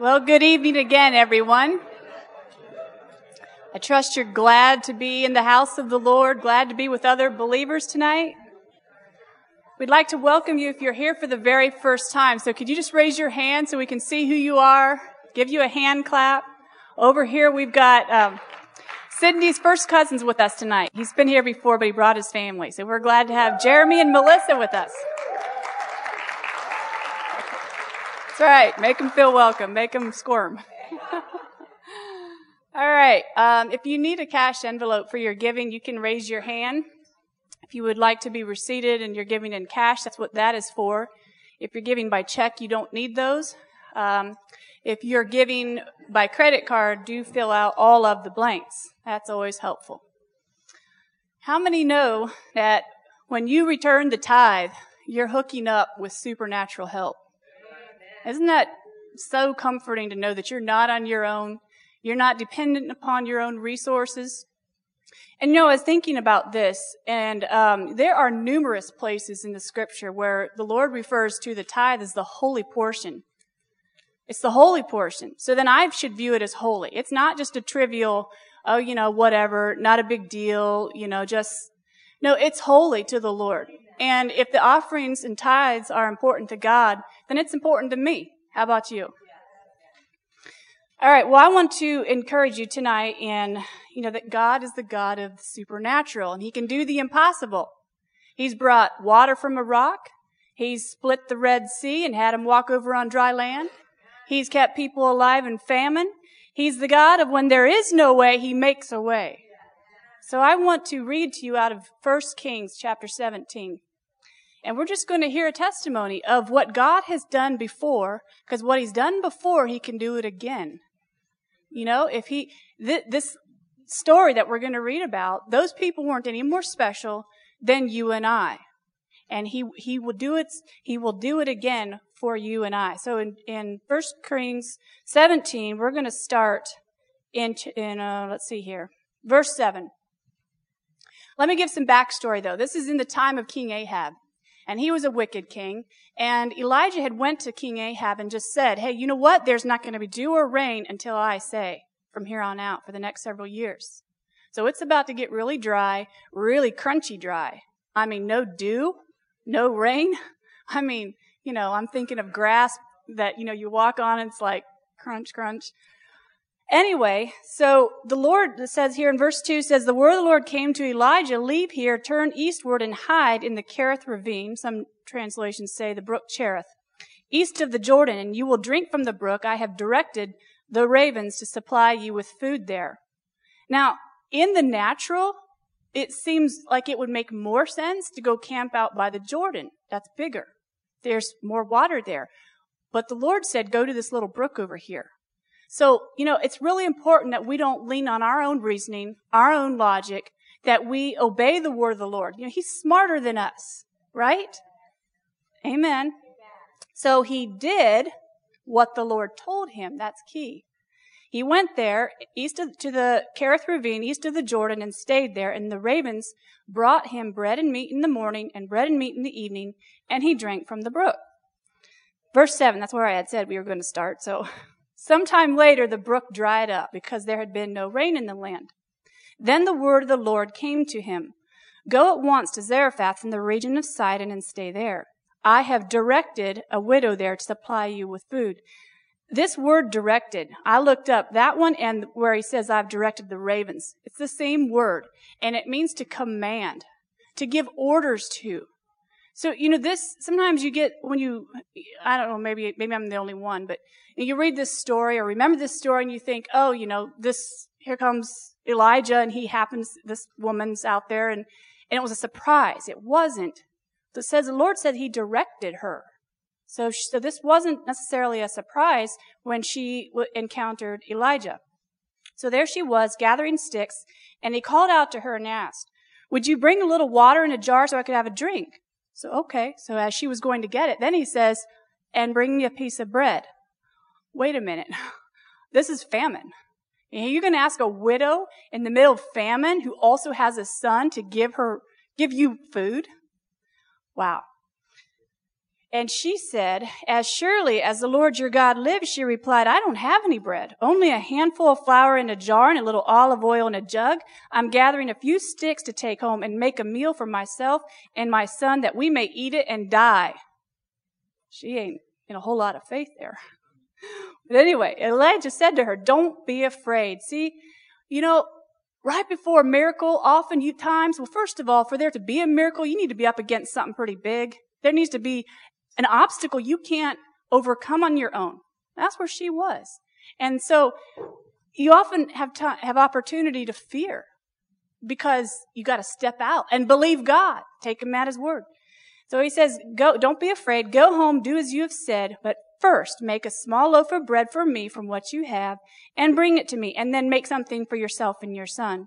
Well, good evening again, everyone. I trust you're glad to be in the house of the Lord, glad to be with other believers tonight. We'd like to welcome you if you're here for the very first time. So could you just raise your hand so we can see who you are, give you a hand clap. Over here we've got Sydney's first cousins with us tonight. He's been here before, but he brought his family. So we're glad to have Jeremy and Melissa with us. That's right. Make them feel welcome. Make them squirm. All right. If you need a cash envelope for your giving, you can raise your hand. If you would like to be receipted and you're giving in cash, that's what that is for. If you're giving by check, you don't need those. If you're giving by credit card, do fill out all of the blanks. That's always helpful. How many know that when you return the tithe, you're hooking up with supernatural help? Isn't that so comforting to know that you're not on your own? You're not dependent upon your own resources. And you know, I was thinking about this, and there are numerous places in the Scripture where the Lord refers to the tithe as the holy portion. It's the holy portion. So then I should view it as holy. It's not just a trivial, oh, you know, whatever, not a big deal, you know, just, no, it's holy to the Lord. And if the offerings and tithes are important to God, then it's important to me. How about you? All right, well, I want to encourage you tonight in, you know, that God is the God of the supernatural, and He can do the impossible. He's brought water from a rock. He's split the Red Sea and had them walk over on dry land. He's kept people alive in famine. He's the God of when there is no way, He makes a way. So I want to read to you out of 1 Kings chapter 17. And we're just going to hear a testimony of what God has done before, because what He's done before, He can do it again. You know, if He, this story that we're going to read about, those people weren't any more special than you and I. And He will do it again for you and I. So in 1 Kings 17, we're going to start in let's see here, verse 7. Let me give some backstory, though. This is in the time of King Ahab, and he was a wicked king. And Elijah had went to King Ahab and just said, hey, you know what? There's not going to be dew or rain until I say from here on out for the next several years. So it's about to get really dry, really crunchy dry. I mean, no dew, no rain. I mean, you know, I'm thinking of grass that, you know, you walk on and it's like crunch, crunch. Anyway, so the Lord says here in verse 2, says, the word of the Lord came to Elijah, leave here, turn eastward and hide in the Cherith ravine. Some translations say the brook Cherith, east of the Jordan, and you will drink from the brook. I have directed the ravens to supply you with food there. Now, in the natural, it seems like it would make more sense to go camp out by the Jordan. That's bigger. There's more water there. But the Lord said, go to this little brook over here. So, you know, it's really important that we don't lean on our own reasoning, our own logic, that we obey the word of the Lord. You know, He's smarter than us, right? Amen. So he did what the Lord told him. That's key. He went there to the Cherith ravine, east of the Jordan, and stayed there. And the ravens brought him bread and meat in the morning and bread and meat in the evening, and he drank from the brook. Verse 7, that's where I had said we were going to start, so... Sometime later, the brook dried up because there had been no rain in the land. Then the word of the Lord came to him. Go at once to Zarephath in the region of Sidon and stay there. I have directed a widow there to supply you with food. This word directed, I looked up that one and where he says I've directed the ravens. It's the same word, and it means to command, to give orders to. So, you know, this, sometimes you get when you, I don't know, maybe I'm the only one, but you read this story or remember this story and you think, oh, you know, this, here comes Elijah and this woman's out there and it was a surprise. It wasn't. It says the Lord said he directed her. So this wasn't necessarily a surprise when she encountered Elijah. So there she was gathering sticks, and he called out to her and asked, would you bring a little water in a jar so I could have a drink? So, okay. So as she was going to get it, then he says, and bring me a piece of bread. Wait a minute. This is famine. You're going to ask a widow in the middle of famine who also has a son to give you food? Wow. And she said, "As surely as the Lord your God lives," she replied, "I don't have any bread, only a handful of flour in a jar and a little olive oil in a jug. I'm gathering a few sticks to take home and make a meal for myself and my son that we may eat it and die." She ain't in a whole lot of faith there. But anyway, Elijah said to her, "Don't be afraid." See, you know, right before a miracle, often you times, well, first of all, for there to be a miracle, you need to be up against something pretty big. There needs to be an obstacle you can't overcome on your own. That's where she was. And so you often have opportunity to fear because you got to step out and believe God. Take him at his word. So he says, "Go, don't be afraid. Go home, do as you have said, but first make a small loaf of bread for me from what you have and bring it to me, and then make something for yourself and your son.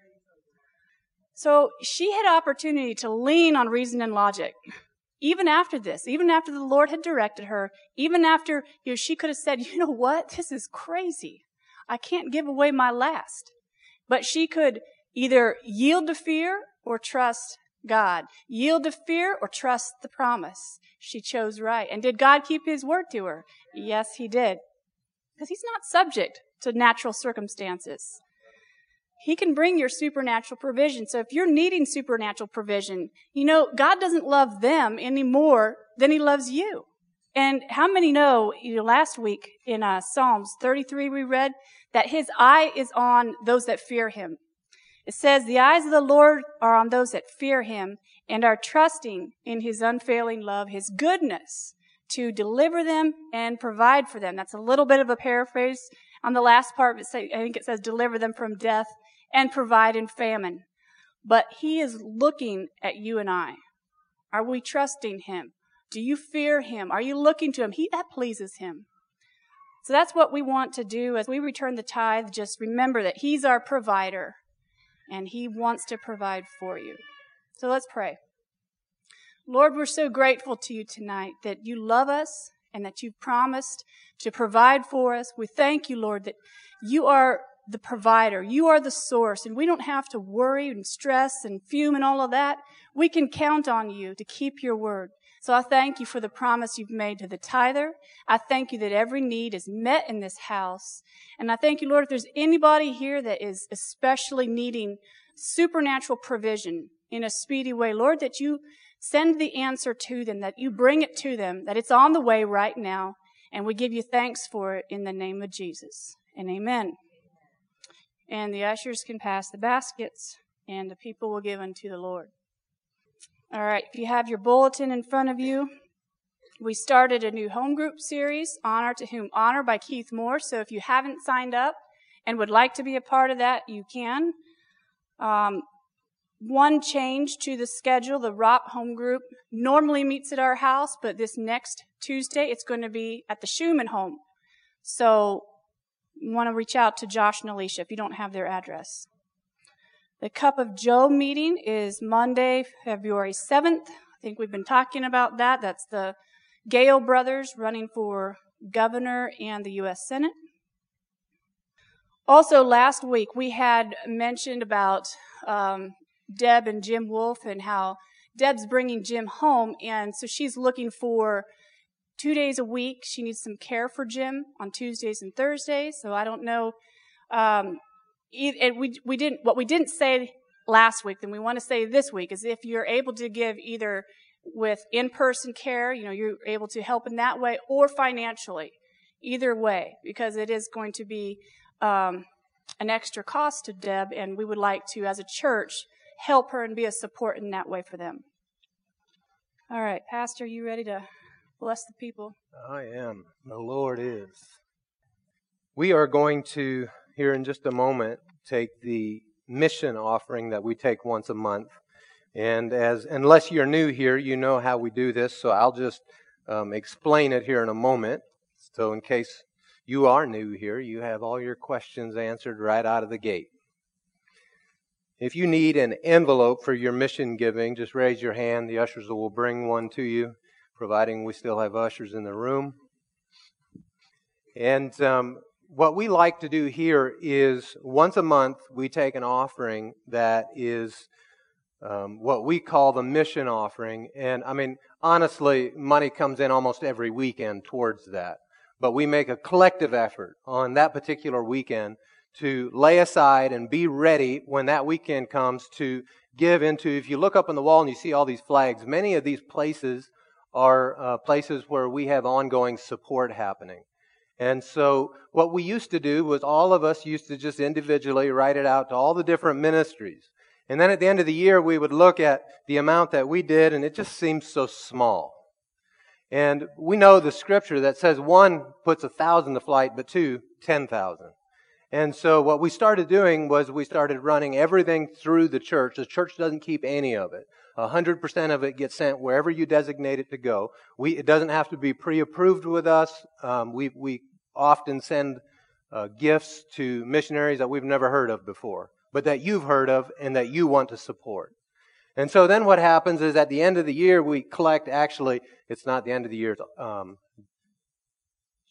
So she had opportunity to lean on reason and logic, even after this, even after the Lord had directed her, even after she could have said, "You know what? This is crazy. I can't give away my last." But she could either yield to fear or trust God, yield to fear or trust the promise. She chose right. And did God keep his word to her? Yes, he did. Because he's not subject to natural circumstances. He can bring your supernatural provision. So if you're needing supernatural provision, you know, God doesn't love them any more than he loves you. And how many know, last week in Psalms 33 we read that his eye is on those that fear him. It says, "The eyes of the Lord are on those that fear him and are trusting in his unfailing love, his goodness to deliver them and provide for them." That's a little bit of a paraphrase on the last part. I think it says, "Deliver them from death and provide in famine." But he is looking at you and I. Are we trusting him? Do you fear him? Are you looking to him? That pleases him. So that's what we want to do as we return the tithe. Just remember that he's our provider and he wants to provide for you. So let's pray. Lord, we're so grateful to you tonight that you love us and that you've promised to provide for us. We thank you, Lord, that you are the provider. You are the source, and we don't have to worry and stress and fume and all of that. We can count on you to keep your word. So I thank you for the promise you've made to the tither. I thank you that every need is met in this house. And I thank you, Lord, if there's anybody here that is especially needing supernatural provision in a speedy way, Lord, that you send the answer to them, that you bring it to them, that it's on the way right now. And we give you thanks for it in the name of Jesus. And amen. And the ushers can pass the baskets, and the people will give unto the Lord. All right, if you have your bulletin in front of you, we started a new home group series, Honor to Whom Honor, by Keith Moore. So if you haven't signed up and would like to be a part of that, you can. One change to the schedule, the ROP home group normally meets at our house, but this next Tuesday, it's going to be at the Schumann home. So you want to reach out to Josh and Elisha if you don't have their address. The Cup of Joe meeting is Monday, February 7th. I think we've been talking about that. That's the Gale brothers running for governor and the U.S. Senate. Also, last week we had mentioned about Deb and Jim Wolfe and how Deb's bringing Jim home, and so she's looking for 2 days a week. She needs some care for Jim on Tuesdays and Thursdays. So I don't know. What we didn't say last week, then we want to say this week, is if you're able to give either with in-person care, you know, you're able to help in that way, or financially, either way, because it is going to be an extra cost to Deb, and we would like to, as a church, help her and be a support in that way for them. All right, Pastor, you ready to bless the people? I am. The Lord is. We are going to, here in just a moment, take the mission offering that we take once a month. And unless you're new here, you know how we do this, so I'll just explain it here in a moment. So in case you are new here, you have all your questions answered right out of the gate. If you need an envelope for your mission giving, just raise your hand. The ushers will bring one to you, providing we still have ushers in the room. And what we like to do here is once a month we take an offering that is what we call the mission offering. And I mean, honestly, money comes in almost every weekend towards that. But we make a collective effort on that particular weekend to lay aside and be ready when that weekend comes to give into. If you look up on the wall and you see all these flags, many of these places are places where we have ongoing support happening. And so what we used to do was all of us used to just individually write it out to all the different ministries. And then at the end of the year, we would look at the amount that we did, and it just seems so small. And we know the scripture that says one puts 1,000 to flight, but two, 10,000. And so what we started doing was we started running everything through the church. The church doesn't keep any of it. 100% of it gets sent wherever you designate it to go. It doesn't have to be pre-approved with us. We often send gifts to missionaries that we've never heard of before, but that you've heard of and that you want to support. And so then what happens is at the end of the year, we collect, actually, it's not the end of the year,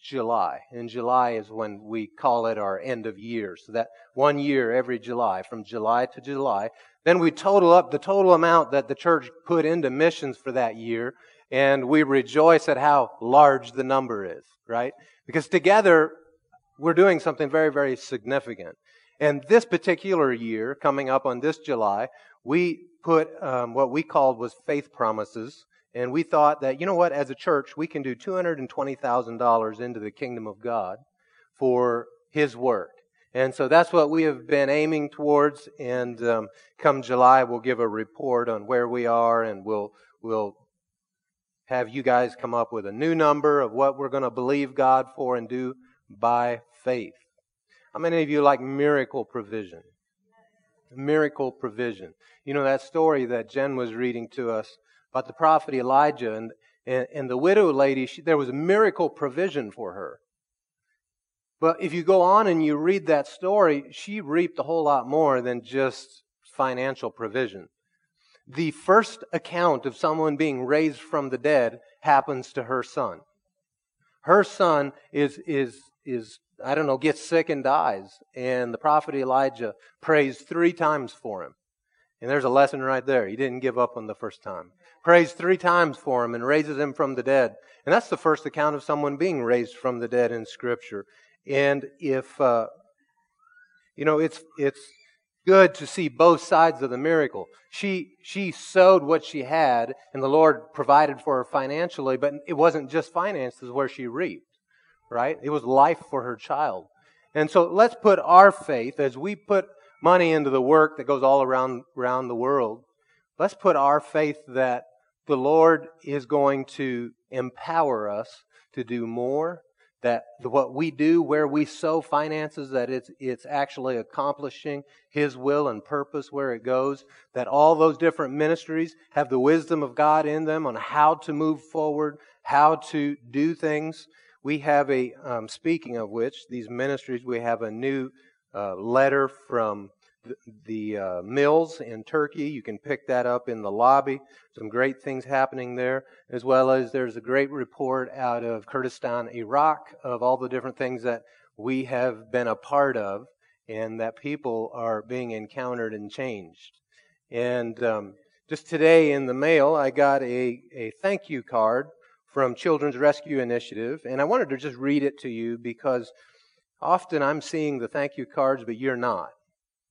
July. And July is when we call it our end of year. So that one year every July, from July to July, then we total up the total amount that the church put into missions for that year, and we rejoice at how large the number is, right? Because together, we're doing something very, very significant. And this particular year, coming up on this July, we put what we called was faith promises. And we thought that, you know what, as a church, we can do $220,000 into the kingdom of God for His work. And so that's what we have been aiming towards. And come July, we'll give a report on where we are, and we'll have you guys come up with a new number of what we're going to believe God for and do by faith. How many of you like miracle provision? Miracle provision. You know that story that Jen was reading to us about the prophet Elijah and the widow lady, there was a miracle provision for her. But if you go on and you read that story, she reaped a whole lot more than just financial provision. The first account of someone being raised from the dead happens to her son. Her son gets sick and dies. And the prophet Elijah prays 3 times for him. And there's a lesson right there. He didn't give up on the first time. Prays 3 times for him and raises him from the dead. And that's the first account of someone being raised from the dead in Scripture. And if, it's good to see both sides of the miracle. She sowed what she had, and the Lord provided for her financially, but it wasn't just finances where she reaped, right? It was life for her child. And so let's put our faith, as we put money into the work that goes all around the world, let's put our faith that the Lord is going to empower us to do more, that what we do, where we sow finances, that it's actually accomplishing His will and purpose where it goes, that all those different ministries have the wisdom of God in them on how to move forward, how to do things. We have a, speaking of which, these ministries, we have a new letter from the Mills in Turkey. You can pick that up in the lobby. Some great things happening there, as well as there's a great report out of Kurdistan, Iraq, of all the different things that we have been a part of and that people are being encountered and changed. And just today in the mail, I got a thank you card from Children's Rescue Initiative, and I wanted to just read it to you because often I'm seeing the thank you cards, but you're not,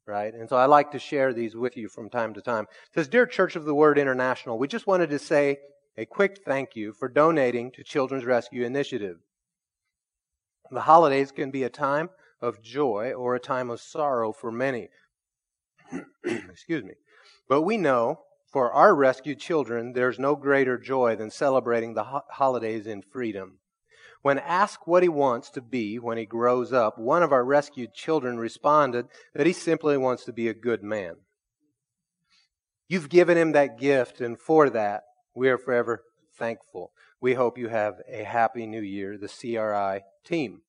right? And so I like to share these with you from time to time. It says, Dear Church of the Word International, we just wanted to say a quick thank you for donating to Children's Rescue Initiative. The holidays can be a time of joy or a time of sorrow for many. Excuse me. But we know for our rescued children, there's no greater joy than celebrating the holidays in freedom. When asked what he wants to be when he grows up, one of our rescued children responded that he simply wants to be a good man. You've given him that gift, and for that, we are forever thankful. We hope you have a happy new year, the CRI team.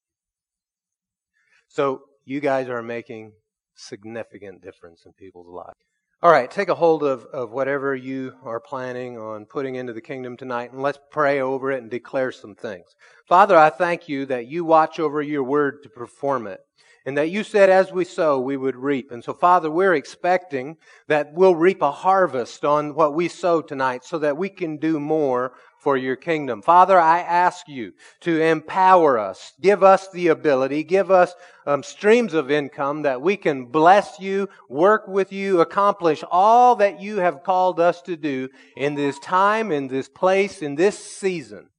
So you guys are making significant difference in people's lives. All right, take a hold of whatever you are planning on putting into the kingdom tonight, and let's pray over it and declare some things. Father, I thank you that you watch over your word to perform it, and that you said as we sow, we would reap. And so, Father, we're expecting that we'll reap a harvest on what we sow tonight so that we can do more for your kingdom. Father, I ask you to empower us, give us the ability, give us streams of income that we can bless you, work with you, accomplish all that you have called us to do in this time, in this place, in this season.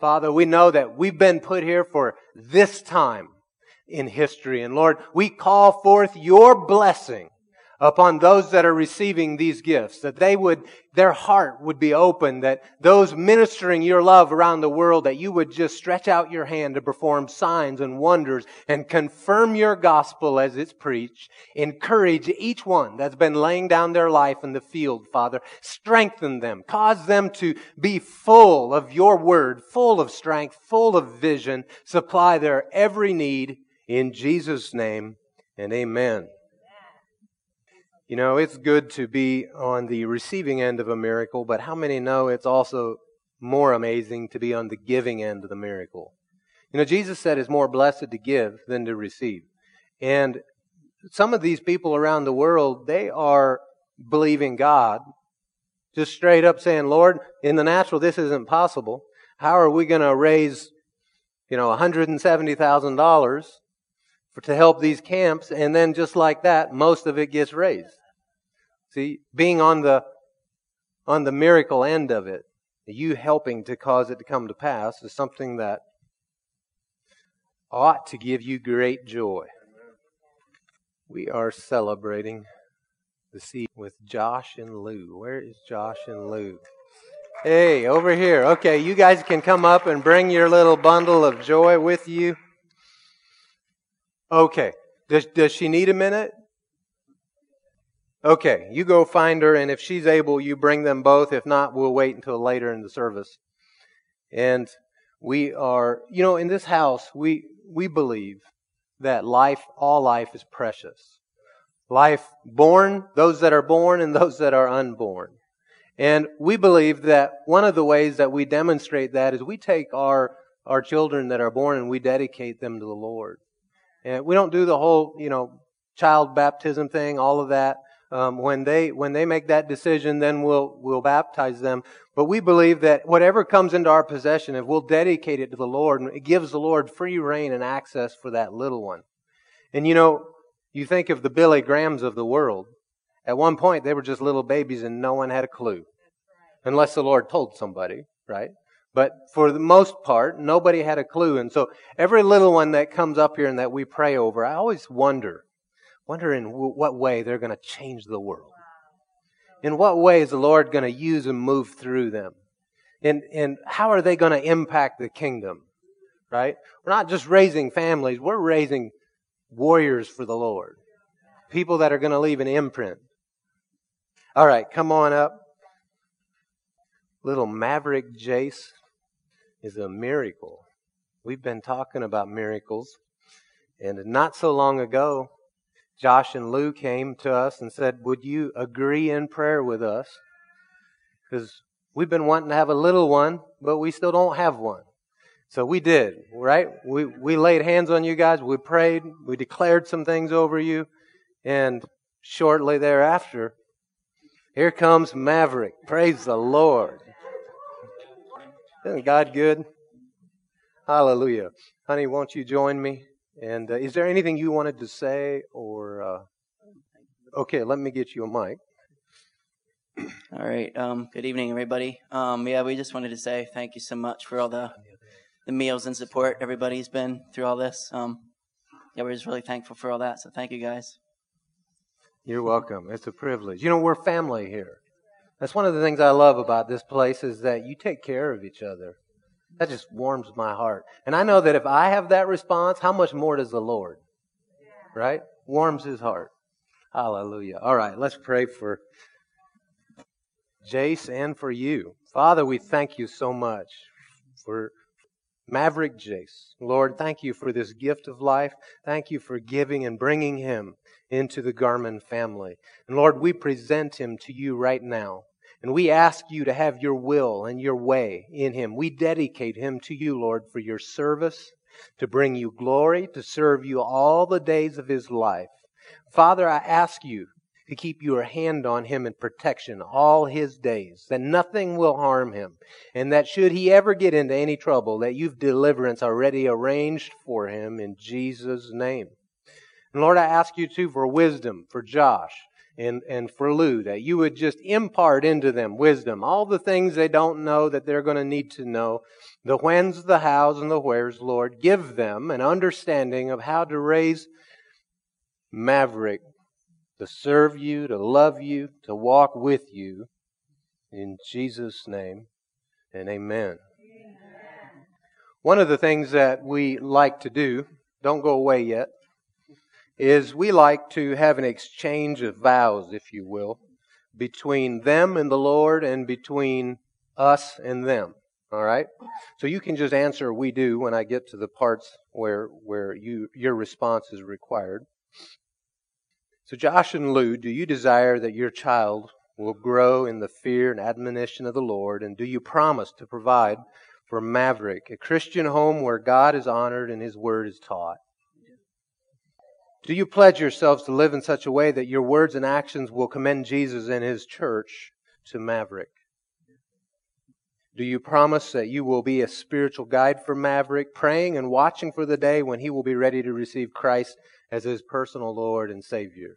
Father, we know that we've been put here for this time in history. And Lord, we call forth your blessing upon those that are receiving these gifts, that they would, their heart would be open, that those ministering your love around the world, that you would just stretch out your hand to perform signs and wonders and confirm your gospel as it's preached. Encourage each one that's been laying down their life in the field, Father. Strengthen them. Cause them to be full of your word, full of strength, full of vision. Supply their every need in Jesus' name, and amen. You know, it's good to be on the receiving end of a miracle, but how many know it's also more amazing to be on the giving end of the miracle? You know, Jesus said it's more blessed to give than to receive. And some of these people around the world, they are believing God, just straight up saying, Lord, in the natural, this isn't possible. How are we going to raise, you know, $170,000? To help these camps, and then just like that, most of it gets raised. See, being on the miracle end of it, you helping to cause it to come to pass, is something that ought to give you great joy. We are celebrating the season with Josh and Lou. Where is Josh and Lou? Hey, over here. Okay, you guys can come up and bring your little bundle of joy with you. Okay, does she need a minute? Okay, you go find her, and if she's able, you bring them both. If not, we'll wait until later in the service. And we are, you know, in this house, we believe that life, all life is precious. Life born, those that are born, and those that are unborn. And we believe that one of the ways that we demonstrate that is we take our children that are born and we dedicate them to the Lord. And we don't do the whole, you know, child baptism thing, all of that. When they make that decision, then we'll baptize them. But we believe that whatever comes into our possession, if we'll dedicate it to the Lord, and it gives the Lord free reign and access for that little one. And you know, you think of the Billy Grahams of the world. At one point, they were just little babies and no one had a clue. Unless the Lord told somebody, right? But for the most part, nobody had a clue. And so every little one that comes up here and that we pray over, I always wonder in what way they're going to change the world. In what way is the Lord going to use and move through them? And how are they going to impact the kingdom? Right? We're not just raising families. We're raising warriors for the Lord. People that are going to leave an imprint. All right, come on up. Little Maverick Jace is a miracle. We've been talking about miracles. And not so long ago, Josh and Lou came to us and said, would you agree in prayer with us? Because we've been wanting to have a little one, but we still don't have one. So we did, right? We laid hands on you guys. We prayed. We declared some things over you. And shortly thereafter, here comes Maverick. Praise the Lord. Isn't God good? Hallelujah. Honey, won't you join me? And is there anything you wanted to say? Or okay, let me get you a mic. All right. Good evening, everybody. We just wanted to say thank you so much for all the meals and support everybody's been through all this. We're just really thankful for all that. So thank you, guys. You're welcome. It's a privilege. You know, we're family here. That's one of the things I love about this place is that you take care of each other. That just warms my heart. And I know that if I have that response, how much more does the Lord? Right? Warms his heart. Hallelujah. All right, let's pray for Jace and for you. Father, we thank you so much for Maverick Jace. Lord, thank you for this gift of life. Thank you for giving and bringing him into the Garman family. And Lord, we present him to you right now. And we ask you to have your will and your way in him. We dedicate him to you, Lord, for your service, to bring you glory, to serve you all the days of his life. Father, I ask you to keep your hand on him in protection all his days, that nothing will harm him, and that should he ever get into any trouble, that you've deliverance already arranged for him in Jesus' name. And Lord, I ask you too for wisdom, for Josh, and for Lou, that you would just impart into them wisdom, all the things they don't know that they're going to need to know, the whens, the hows, and the wheres, Lord. Give them an understanding of how to raise Maverick to serve you, to love you, to walk with you. In Jesus' name, and amen. One of the things that we like to do, don't go away yet, is we like to have an exchange of vows, if you will, between them and the Lord and between us and them, all right? So you can just answer "we do" when I get to the parts where your response is required. So Josh and Lou, do you desire that your child will grow in the fear and admonition of the Lord, and do you promise to provide for Maverick a Christian home where God is honored and His Word is taught? Do you pledge yourselves to live in such a way that your words and actions will commend Jesus and His church to Maverick? Do you promise that you will be a spiritual guide for Maverick, praying and watching for the day when he will be ready to receive Christ as his personal Lord and Savior?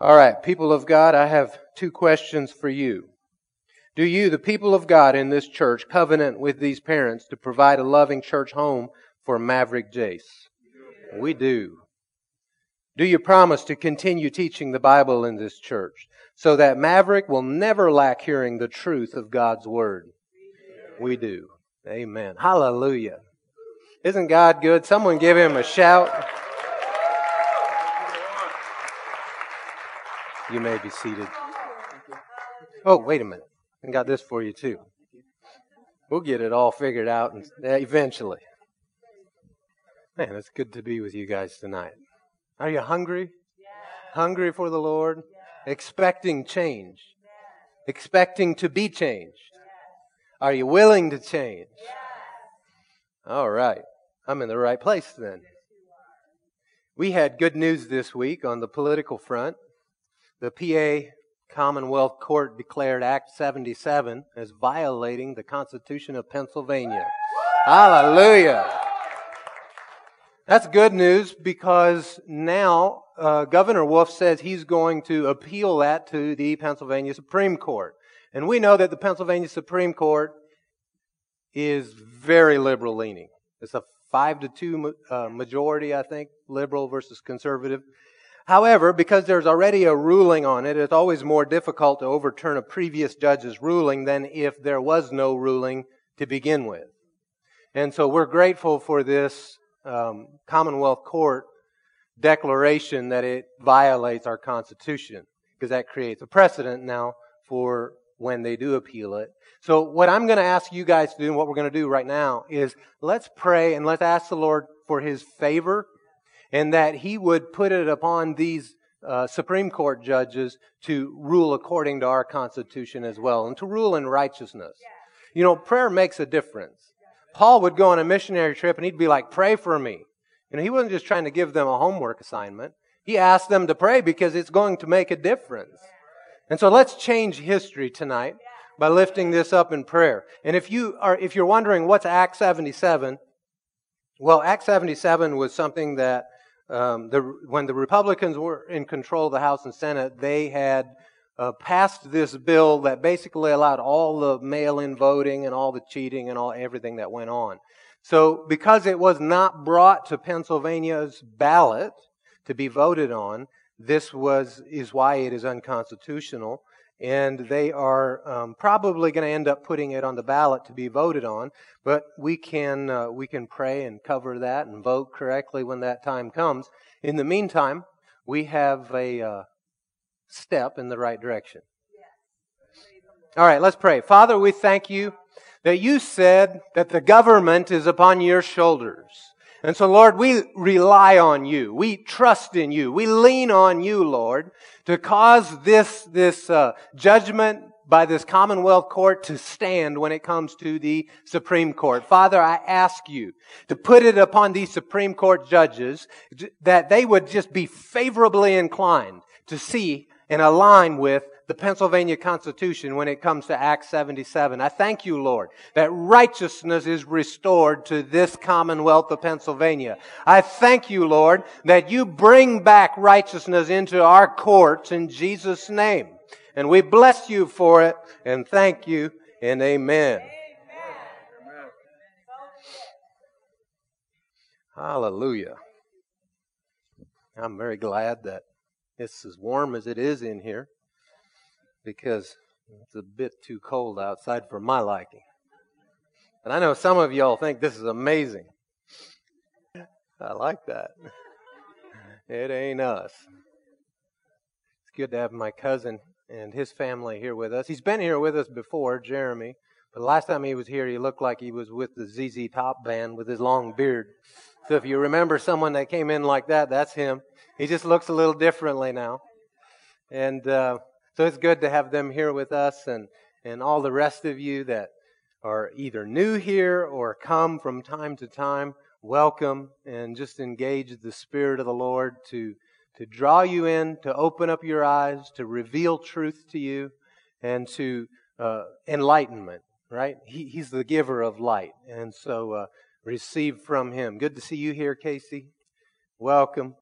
All right, people of God, I have two questions for you. Do you, the people of God in this church, covenant with these parents to provide a loving church home for Maverick Jace? We do. Do you promise to continue teaching the Bible in this church so that Maverick will never lack hearing the truth of God's Word? We do. Amen. Hallelujah. Isn't God good? Someone give Him a shout. You may be seated. Oh, wait a minute. I got this for you too. We'll get it all figured out eventually. Man, it's good to be with you guys tonight. Are you hungry? Yeah. Hungry for the Lord? Yeah. Expecting change? Yeah. Expecting to be changed? Yeah. Are you willing to change? Yeah. All right. I'm in the right place then. We had good news this week on the political front. The PA Commonwealth Court declared Act 77 as violating the Constitution of Pennsylvania. Woo! Hallelujah! That's good news, because now Governor Wolfe says he's going to appeal that to the Pennsylvania Supreme Court. And we know that the Pennsylvania Supreme Court is very liberal-leaning. It's a 5-2 majority, I think, liberal versus conservative. However, because there's already a ruling on it, it's always more difficult to overturn a previous judge's ruling than if there was no ruling to begin with. And so we're grateful for this Commonwealth Court declaration that it violates our Constitution, because that creates a precedent now for when they do appeal it. So what I'm going to ask you guys to do, and what we're going to do right now, is let's pray and let's ask the Lord for His favor, and that He would put it upon these Supreme Court judges to rule according to our Constitution as well, and to rule in righteousness. You know, prayer makes a difference. Paul would go on a missionary trip and he'd be like, "Pray for me." You know, he wasn't just trying to give them a homework assignment. He asked them to pray because it's going to make a difference. And so let's change history tonight by lifting this up in prayer. And if you're wondering what's Act 77, well, Act 77 was something that when the Republicans were in control of the House and Senate, they had passed this bill that basically allowed all the mail-in voting and all the cheating and all everything that went on. So because it was not brought to Pennsylvania's ballot to be voted on, this is why it is unconstitutional. And they are probably going to end up putting it on the ballot to be voted on. But we can pray and cover that and vote correctly when that time comes. In the meantime, we have a step in the right direction. All right, let's pray. Father, we thank you that you said that the government is upon your shoulders. And so, Lord, we rely on you. We trust in you. We lean on you, Lord, to cause this judgment by this Commonwealth Court to stand when it comes to the Supreme Court. Father, I ask you to put it upon these Supreme Court judges that they would just be favorably inclined to see and align with the Pennsylvania Constitution when it comes to Act 77. I thank you, Lord, that righteousness is restored to this Commonwealth of Pennsylvania. I thank you, Lord, that you bring back righteousness into our courts in Jesus' name. And we bless you for it and thank you and amen. Amen. Hallelujah. I'm very glad that it's as warm as it is in here, because it's a bit too cold outside for my liking. And I know some of y'all think this is amazing. I like that. It ain't us. It's good to have my cousin and his family here with us. He's been here with us before, Jeremy. But last time he was here, he looked like he was with the ZZ Top band with his long beard. So if you remember someone that came in like that, that's him. He just looks a little differently now. And so it's good to have them here with us, and all the rest of you that are either new here or come from time to time, welcome, and just engage the Spirit of the Lord to draw you in, to open up your eyes, to reveal truth to you, and to enlightenment, right? He's the giver of light, and so receive from Him. Good to see you here, Casey. Welcome.